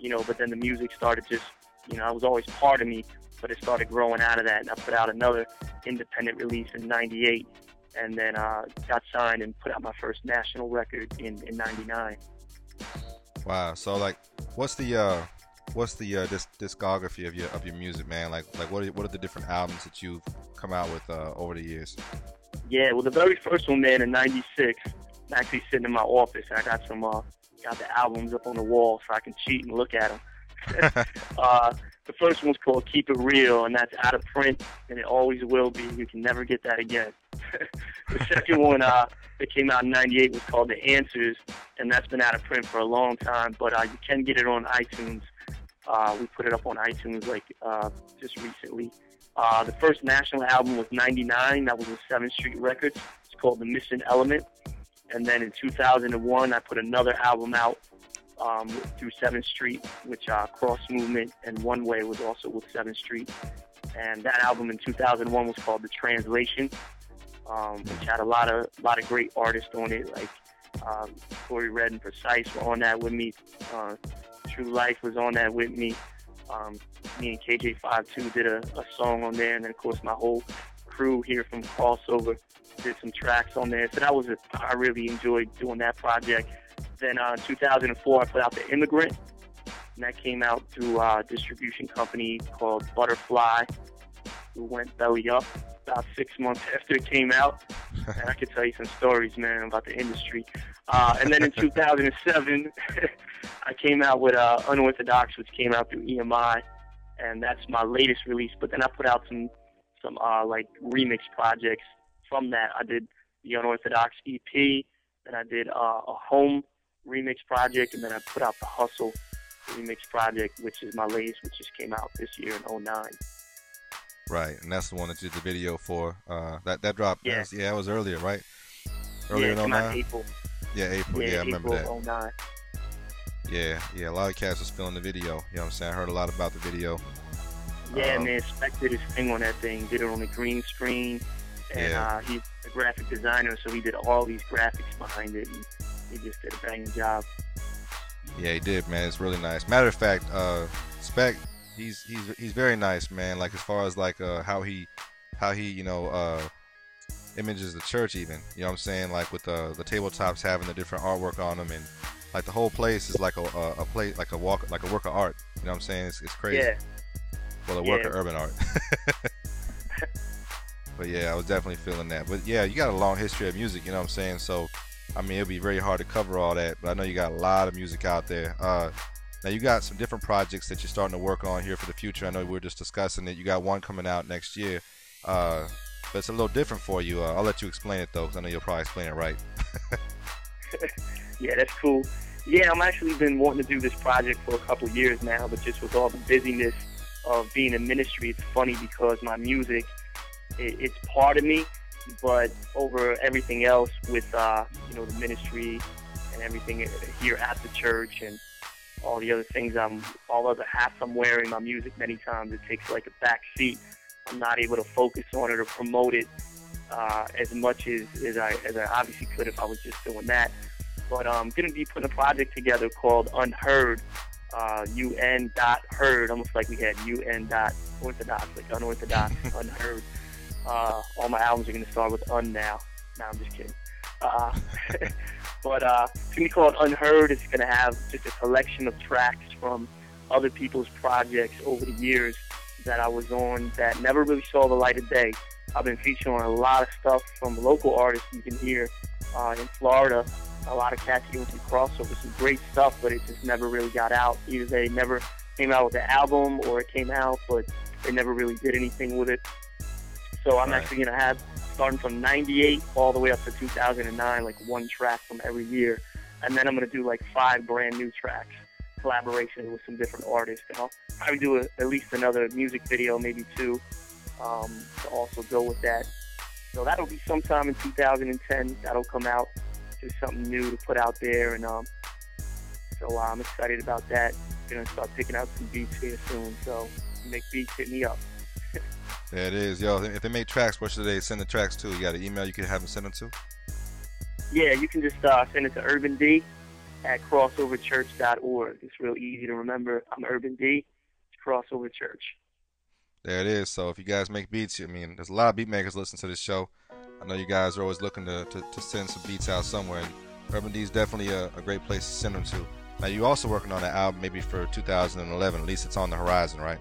you know, but then the music started just, you know, I was always part of me, but it started growing out of that. And I put out another independent release in ninety-eight, and then uh, got signed and put out my first national record in, in ninety-nine. Wow. So, like, what's the... Uh... what's the uh, disc- discography of your of your music, man? Like, like what are, what are the different albums that you've come out with uh, over the years? Yeah, well, the very first one, man, in ninety-six, I'm actually sitting in my office, and I got some uh, got the albums up on the wall so I can cheat and look at them. uh, the first one's called Keep It Real, and that's out of print, and it always will be. You can never get that again. The second one uh, that came out in ninety-eight was called The Answers, and that's been out of print for a long time, but uh, you can get it on iTunes. Uh, we put it up on iTunes like uh, just recently. Uh, the first national album was ninety-nine. That was with Seventh Street Records. It's called The Missing Element. And then in two thousand one, I put another album out um, through Seventh Street, which uh, Cross Movement and One Way was also with Seventh Street. And that album in two thousand one was called The Translation, um, which had a lot of a lot of great artists on it. Like um, Corey Red and Precise were on that with me. Uh, True Life was on that with me. Um, me and K J fifty-two did a, a song on there, and then of course my whole crew here from Crossover did some tracks on there. So that was a, I really enjoyed doing that project. Then uh, in two thousand four, I put out The Immigrant, and that came out through a distribution company called Butterfly, who went belly up about six months after it came out. And I could tell you some stories, man, about the industry. Uh, and then in two thousand seven, I came out with uh, Unorthodox, which came out through E M I, and that's my latest release. But then I put out some some uh, like remix projects from that. I did the Unorthodox E P, then I did uh, a home remix project, and then I put out the Hustle remix project, which is my latest, which just came out this year in oh nine. Right, and that's the one that you did the video for. Uh, that that dropped. Yeah, that was, yeah, it was earlier, right? Earlier yeah, in oh nine. April. Yeah, April. Yeah, yeah I April remember that. oh nine. Yeah, yeah. A lot of cats was filming the video. You know what I'm saying? I heard a lot about the video. Yeah, um, man. Spec did his thing on that thing. Did it on the green screen, and yeah. uh, he's a graphic designer, so he did all these graphics behind it, and he just did a banging job. Yeah, he did, man. It's really nice. Matter of fact, uh, Spec. He's he's he's very nice, man. Like as far as like uh, how he how he you know uh, images the church, even you know what I'm saying, like with the the tabletops having the different artwork on them, and like the whole place is like a a, a place like a walk like a work of art. You know what I'm saying? It's, it's crazy. Yeah. Well, a yeah. work of urban art. But yeah, I was definitely feeling that. But yeah, you got a long history of music. You know what I'm saying? So I mean, it'd be very hard to cover all that. But I know you got a lot of music out there. Uh, Now, you got some different projects that you're starting to work on here for the future. I know we were just discussing it. You got one coming out next year, uh, but it's a little different for you. Uh, I'll let you explain it, though, because I know you'll probably explain it right. Yeah, that's cool. Yeah, I've actually been wanting to do this project for a couple of years now, but just with all the busyness of being in ministry, it's funny because my music, it, it's part of me, but over everything else with, uh, you know, the ministry and everything here at the church and all the other things I'm, all other hats I'm wearing, my music many times, it takes like a back seat. I'm not able to focus on it or promote it uh, as much as, as, I, as I obviously could if I was just doing that. But I'm going to be putting a project together called Unheard, uh, U N dot Heard, almost like we had U N dot Orthodox, like Unorthodox, Unheard. Uh, all my albums are going to start with Un now. No, I'm just kidding. Uh, but uh, it's going to be called Unheard. It's going to have just a collection of tracks from other people's projects over the years that I was on that never really saw the light of day. I've been featuring a lot of stuff from local artists you can hear uh, in Florida. A lot of cats doing some crossover, some great stuff, but it just never really got out. Either they never came out with the album or it came out, but they never really did anything with it. So I'm right. actually going to have, starting from ninety-eight all the way up to two thousand nine, like one track from every year. And then I'm going to do like five brand new tracks, collaborations with some different artists. And I'll probably do a, at least another music video, maybe two, um, to also go with that. So that'll be sometime in two thousand ten. That'll come out. Just something new to put out there. And um, so I'm excited about that. I'm going to start picking out some beats here soon. So make beats, hit me up. There it is, yo. If they make tracks, what should they send the tracks to? You got an email you can have them send them to? Yeah, you can just uh, send it to Urban D at crossover church dot org. It's real easy to remember. I'm Urban D. It's Crossover Church. There it is. So if you guys make beats, I mean, there's a lot of beat makers listening to this show. I know you guys are always looking to, to, to send some beats out somewhere. And Urban D is definitely a, a great place to send them to. Now, you're also working on an album maybe for two thousand eleven. At least it's on the horizon, right?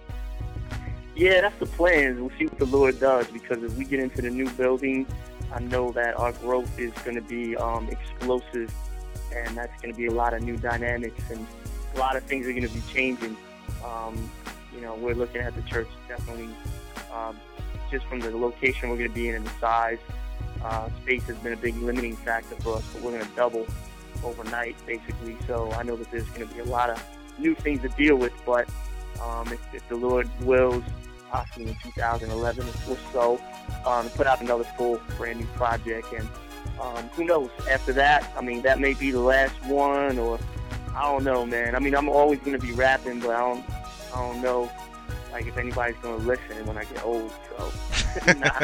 Yeah, that's the plan. We'll see what the Lord does, because if we get into the new building, I know that our growth is going to be um, explosive, and that's going to be a lot of new dynamics, and a lot of things are going to be changing. Um, you know, we're looking at the church definitely, um, just from the location we're going to be in and the size. Uh, space has been a big limiting factor for us, but we're going to double overnight, basically. So I know that there's going to be a lot of new things to deal with, but um, if, if the Lord wills, possibly in two thousand eleven or so, um, put out another full brand new project. And um, who knows, after that, I mean, that may be the last one, or I don't know, man. I mean, I'm always going to be rapping, but I don't, I don't know, like, if anybody's going to listen when I get old, so nah.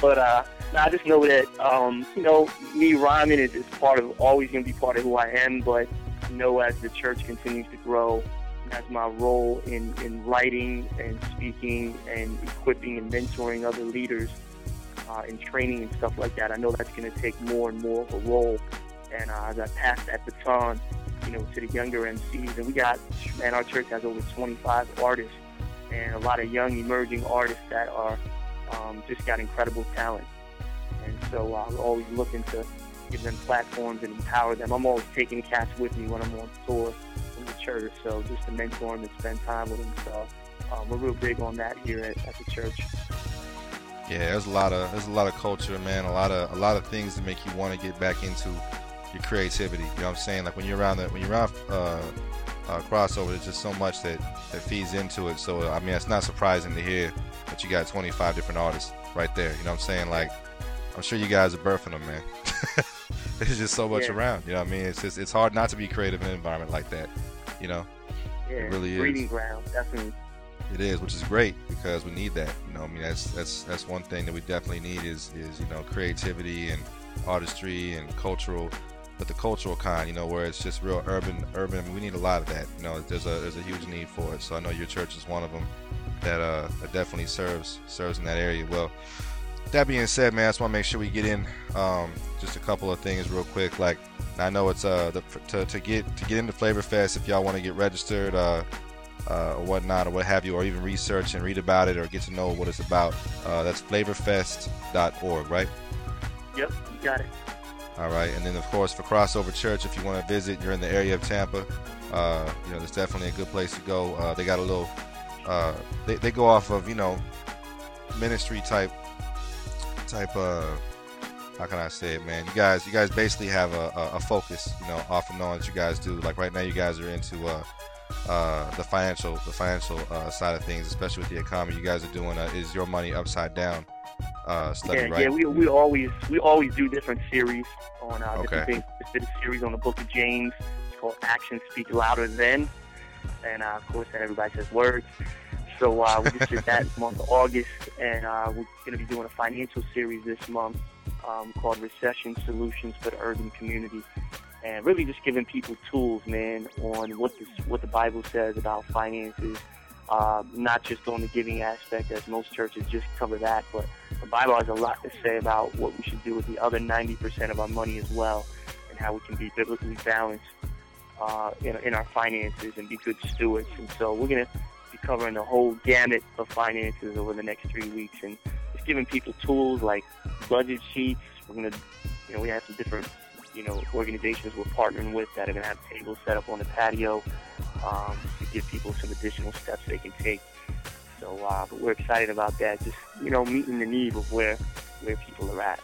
But uh, nah, I just know that, um, you know, me rhyming is, is part of, always going to be part of who I am, but, you know, as the church continues to grow, as my role in, in writing and speaking and equipping and mentoring other leaders uh, and training and stuff like that, I know that's going to take more and more of a role. And uh, as I pass that baton, you know, to the younger M Cs, and we got, man, our church has over twenty-five artists and a lot of young emerging artists that are um, just got incredible talent. And so uh, I'm always looking to give them platforms and empower them. I'm always taking cats with me when I'm on tour from the church, so just to mentor them and spend time with them. So um, we're real big on that here at, at the church. Yeah, there's a lot of there's a lot of culture, man. A lot of a lot of things that make you want to get back into your creativity. You know what I'm saying? Like when you're around that, when you're around uh, uh, Crossover, there's just so much that, that feeds into it. So I mean, it's not surprising to hear that you got twenty-five different artists right there. You know what I'm saying? Like, I'm sure you guys are birthing them, man. There's just so much yeah. around, you know what I mean? It's just, it's hard not to be creative in an environment like that, you know? Yeah, it really is. Breeding ground, definitely. It is, which is great, because we need that, you know? I mean, that's that's that's one thing that we definitely need is, is you know, creativity and artistry and cultural, but the cultural kind, you know, where it's just real urban, urban. I mean, we need a lot of that, you know? There's a there's a huge need for it, so I know your church is one of them that, uh, that definitely serves, serves in that area well. That being said, man, I just want to make sure we get in um, just a couple of things real quick. Like, I know it's uh the, to to get to get into Flavor Fest. If y'all want to get registered uh, uh, or whatnot or what have you, or even research and read about it or get to know what it's about, uh, that's flavor fest dot org, right? Yep, you got it. All right, and then of course for Crossover Church, if you want to visit, you're in the area of Tampa. Uh, you know, that's definitely a good place to go. Uh, they got a little, uh, they they go off of you know ministry type. type of how can I say it, man? You guys, you guys basically have a, a, a focus, you know, off of knowing that you guys do. Like right now, you guys are into uh, uh, the financial, the financial uh, side of things, especially with the economy. You guys are doing a, is your money upside down uh, study, yeah, right? Yeah, we we always we always do different series on uh, different okay. things. Just did a series on the Book of James. It's called "Actions Speak Louder Than," and uh, of course, then everybody says words. So uh, we just did that in the month of August, and uh, we're going to be doing a financial series this month um, called Recession Solutions for the Urban Community, and really just giving people tools, man, on what, this, what the Bible says about finances, uh, not just on the giving aspect, as most churches just cover that, but the Bible has a lot to say about what we should do with the other ninety percent of our money as well, and how we can be biblically balanced uh, in, in our finances and be good stewards. And so we're going to covering the whole gamut of finances over the next three weeks, and it's giving people tools like budget sheets. We're gonna, you know, we have some different, you know, organizations we're partnering with that are gonna have tables set up on the patio um, to give people some additional steps they can take. So, uh, but we're excited about that. Just you know, meeting the need of where where people are at.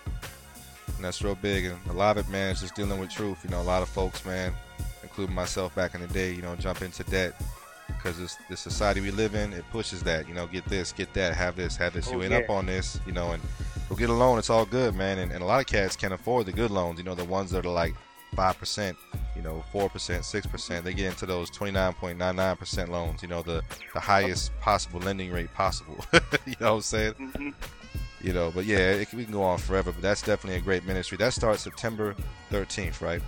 And that's real big, and a lot of it, man, is just dealing with truth. You know, a lot of folks, man, including myself back in the day, you know, jump into debt. Because this, this society we live in, it pushes that, you know, get this, get that, have this, have this. Oh, you end yeah. up on this, you know, and we'll get a loan. It's all good, man. And, and a lot of cats can't afford the good loans, you know, the ones that are like five percent, you know, four percent, six percent. They get into those twenty-nine point nine nine percent loans, you know, the, the highest possible lending rate possible. You know what I'm saying? Mm-hmm. You know, but yeah, it can, we can go on forever. But that's definitely a great ministry. That starts September thirteenth, right?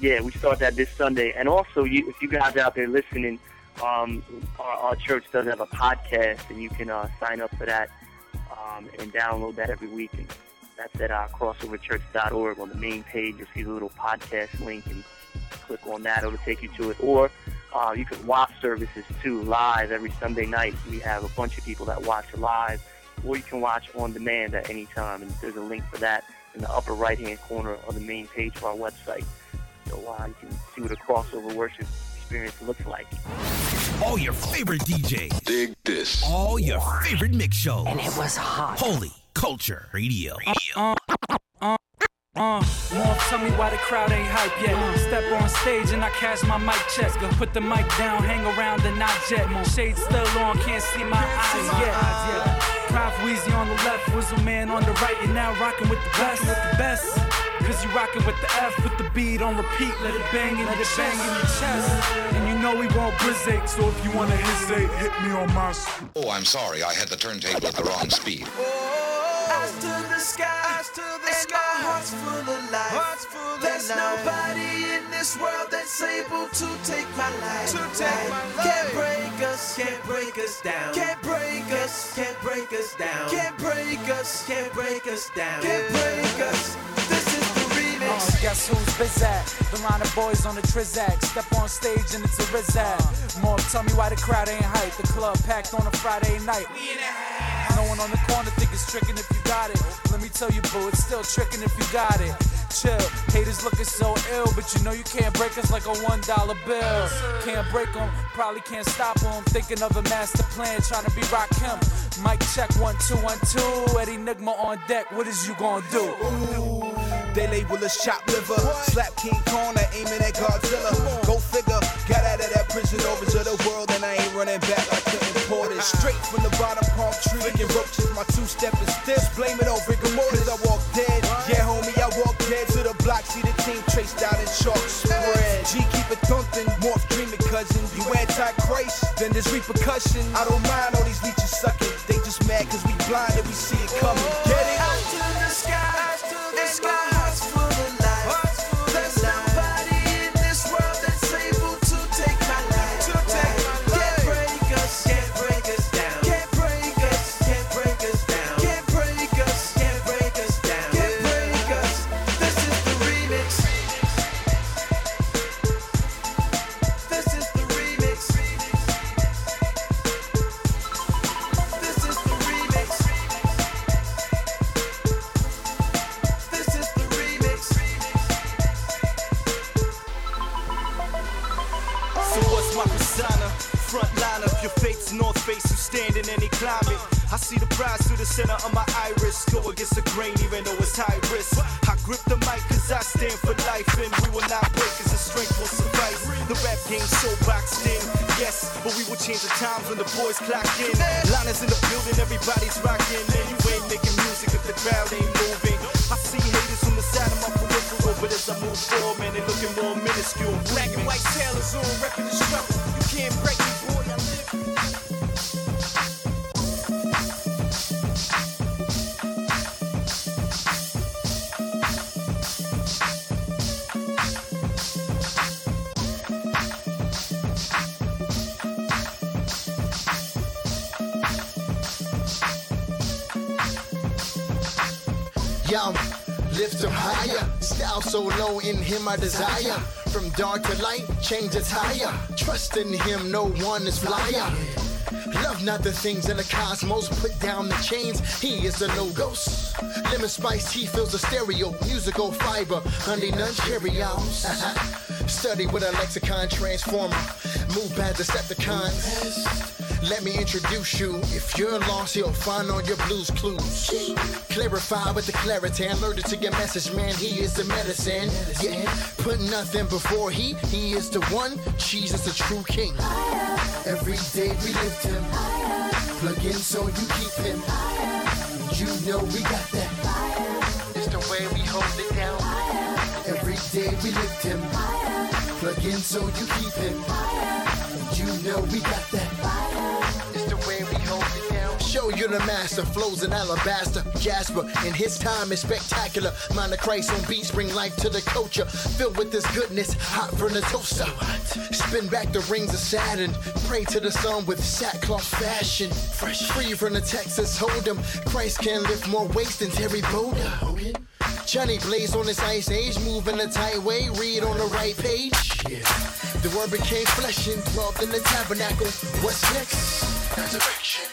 Yeah, we start that this Sunday. And also, you, if you guys out there listening, Um, our, our church does have a podcast, and you can uh, sign up for that um, and download that every week. And that's at uh, crossover church dot org on the main page. You'll see the little podcast link, and click on that, it'll take you to it. Or uh, you can watch services too live every Sunday night. We have a bunch of people that watch live, or you can watch on demand at any time. And there's a link for that in the upper right-hand corner of the main page of our website. So uh, you can see what a crossover worship experience looks like. All your favorite D Js. Dig this. All your favorite mix shows. And it was hot. Holy Culture Radio. Radio. Uh, uh, uh, Mom, tell me why the crowd ain't hype yet. Uh, Step on stage and I cash my mic checks. Go put the mic down, hang around and not jet. Shades still on, can't see my eyes yet. Yeah. Prof Weezy on the left, Whistle Man on the right. You're now rocking with the best, with the best. Cause you rockin' with the F, with the beat on repeat. Let it bang in, let it bang in your chest. And you know we want Brizzic, so if you wanna his eight, hit me on my sp- Oh, I'm sorry, I had the turntable at the wrong speed. Oh, eyes to the sky, eyes to the and sky. My heart's full of life, heart's full of There's life. Nobody in this world that's able to take my life. To take life. My life. Can't break us, can't break us down. Can't break us, can't break us down. Can't break us, can't break us down. Can't break us. Uh, guess who's biz at? The line of boys on the Trizac. Step on stage and it's a Rizzac. More tell me why the crowd ain't hype. The club packed on a Friday night. No one on the corner think it's trickin' if you got it. Let me tell you, boo, it's still trickin' if you got it. Chill, haters looking so ill, but you know you can't break us like a one dollar bill. Can't break them, probably can't stop them. Thinking of a master plan, trying to be Rakim. Mic check, one, two, one, two. Eddie Nigma on deck, what is you gonna do? Ooh. They label us chop liver, what? Slap King Kong, aiming at Godzilla. Go figure, got out of that prison over to the world, and I ain't running back. I couldn't pour it straight from the bottom palm tree. Licking roaches, my two-step is stiff. Blame it on rigor mortis, I walk dead. Yeah, homie, I walk dead to the block. See the team traced out in chalk spread. G keep it thumping, morph dreaming cousin. You anti-Christ, then there's repercussion. I don't mind all these leeches sucking. They just mad cause we blind and we see it coming. Get it? Out to the sky, out to the sky. Center of my iris, go against the grain even though it's high risk. I grip the mic cause I stand for life and we will not break cause the strength will suffice. The rap game so boxed in, yes, but we will change the times when the boys clock in. Liners in the building, everybody's rocking, and you ain't making music if the crowd ain't moving. I see haters on the side of my peripheral, but as I move forward, man, they looking more minuscule. Black and white tailors on record the struggle, you can't break me, boy, I live. Lift him higher, style so low in him I desire. From dark to light, change attire. Trust in him, no one is flyer. Love not the things in the cosmos, put down the chains, he is the logos. Lemon spice, he fills the stereo, musical fiber, honey none Cheerios. Study with a lexicon transformer, move past Decepticons. Let me introduce you. If you're lost, you'll find all your blues clues. Clarify with the clarity, alerted to your message, man. He is the medicine. Yeah, put nothing before he. He is the one. Jesus, the true king. Every day we lift him. Plug in so you keep him. You know we got that. It's the way we hold it down. Every day we lift him. Plug in so you keep him. You know we got that. Show you the master, flows in alabaster, jasper, and his time is spectacular. Mind of Christ on beats, bring life to the culture, filled with this goodness, hot from the toaster. Spin back the rings of Saturn, pray to the sun with sackcloth fashion. Fresh, free from the Texas hold'em, Christ can lift more weights than Terry Boulder. Shiny blaze on this ice age, moving the tight way, read on the right page. Yeah. The word became flesh and dwelt in the tabernacle. What's next? Resurrection.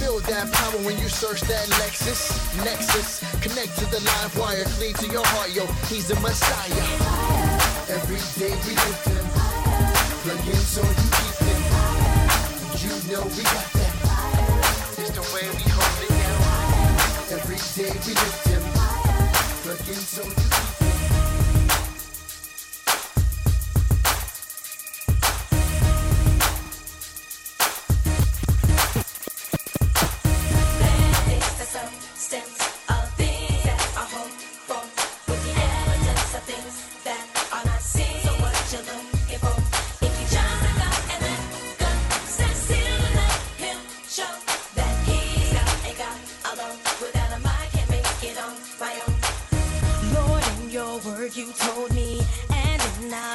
Feel that power when you search that Lexus. Nexus, connect to the live wire, clean to your heart, yo. He's the Messiah. Every day we lift him. Plug in so you keep him. You know we got that. It's the way we hold it down. Every day we lift him. Plug in so you keep him.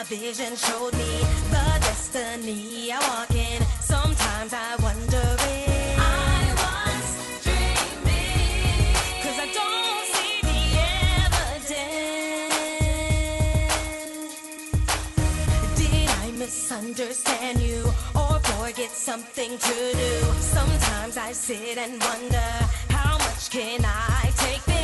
Vision showed me the destiny I walk in. Sometimes I wonder if I was dreaming, 'cause I don't see the evidence. Did I misunderstand you or forget something to do? Sometimes I sit and wonder, how much can I take this?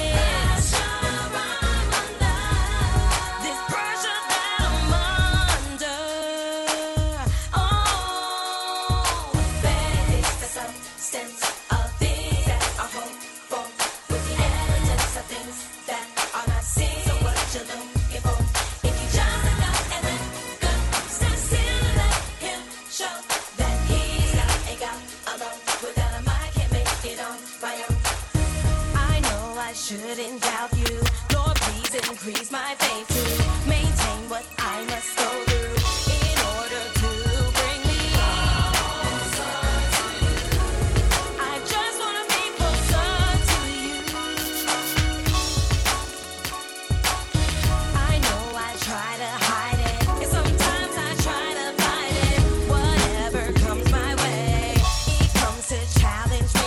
Shouldn't doubt you, Lord, please increase my faith to maintain what I must go through in order to bring me closer to you. I just want to be closer to you. I know I try to hide it, and sometimes I try to fight it. Whatever comes my way, it comes to challenge me.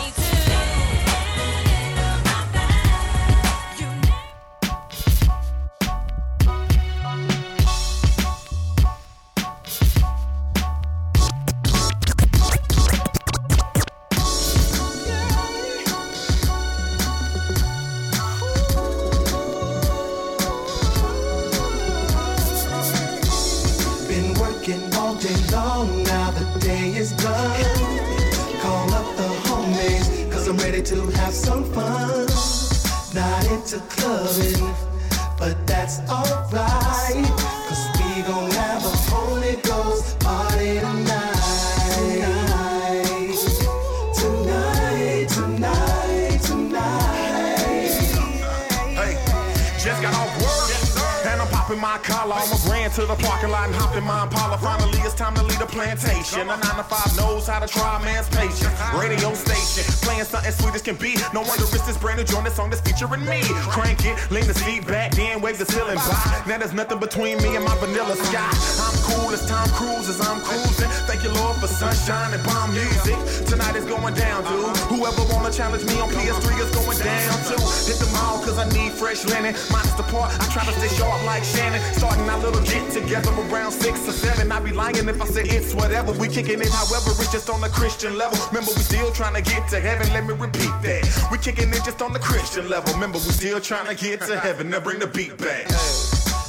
Plantation. A nine to five knows how to try man's patience. Radio station, playing something sweet as can be. No wonder it's this brand new joint that's on this featuring me. Crank it, lean the seat back, then wave the ceiling by. Now there's nothing between me and my vanilla sky. I'm cool as Tom Cruise as I'm cruising. Thank you, Lord, for sunshine and bomb music. Tonight is going down, dude. Whoever wanna challenge me on P S three is going down, too. Hit the mall, 'cause I need fresh linen. Minus the part, I try to stay sharp like Shannon. Starting our little get together around six or seven. I'd be lying if I said it's whatever. We kicking it however, it's just on a Christian level. Remember, we still trying to get to heaven. Let me repeat that. We kicking it just on the Christian level. Remember, we still trying to get to heaven. Now bring the beat back.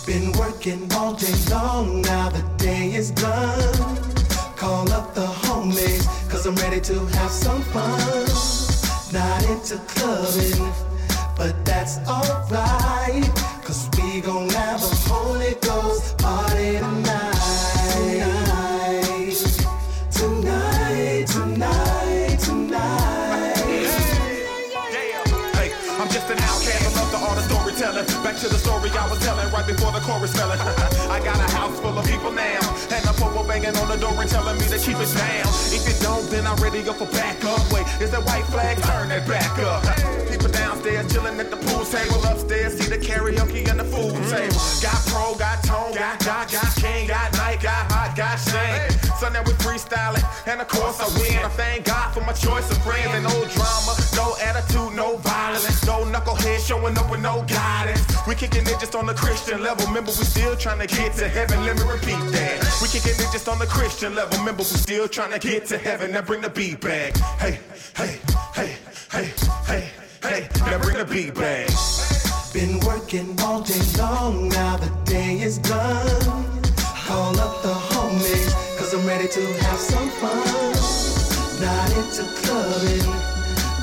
Been working all day long, now the day is done. Call up the homies, 'cause I'm ready to have some fun. Not into clubbing, but that's alright, 'cause we gon' have a Holy Ghost party tonight. Tonight, tonight, tonight. Hey, I'm just an outcast, I love the art of storytelling. Back to the story I was telling right before the chorus fell. I got a house full of people now, and I'm over banging on the door and telling me to keep it down. If you don't, then I'm ready up for backup. Wait, is that white flag? Turn it back up. People downstairs chilling at the pool table. Upstairs, see the karaoke and the food table. Got pro, got tone, got God, got king, got night, got hot, got shame. So now we're freestyling, and of course I win. I thank God for my choice of friends and no drama, no attitude, no violence, no knucklehead showing going up with no guidance. We kicking it just on the Christian level. Remember, we still trying to get to heaven. Let me repeat that. We kicking it just on the Christian level. Remember, we still trying to get to heaven. Now bring the beat back. Hey, hey, hey, hey, hey, hey. Now bring the beat back. Been working all day long, now the day is done. Call up the homies, cause I'm ready to have some fun. Not into clubbing,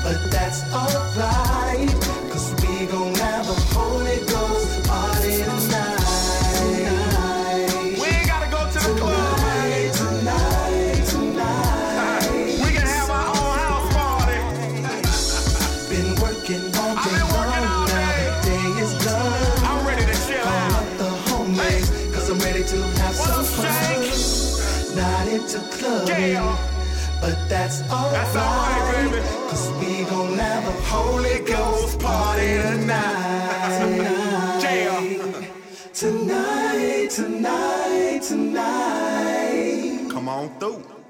but that's alright, cause we gon' have a Holy Ghost party tonight. Tonight. We ain't gotta go to the club. Tonight, tonight, tonight. Uh, we can have our own house party. Been working all day I've been working long, all day. Now the day is done. I'm ready to chill out. Call up the homies, hey. Cause I'm ready to have what some fun. Shake? Not into clubbing. Yeah. But that's all, that's right, all right, baby. Cause we gon' have a Holy Ghost party tonight. Tonight, tonight, tonight. Come on through.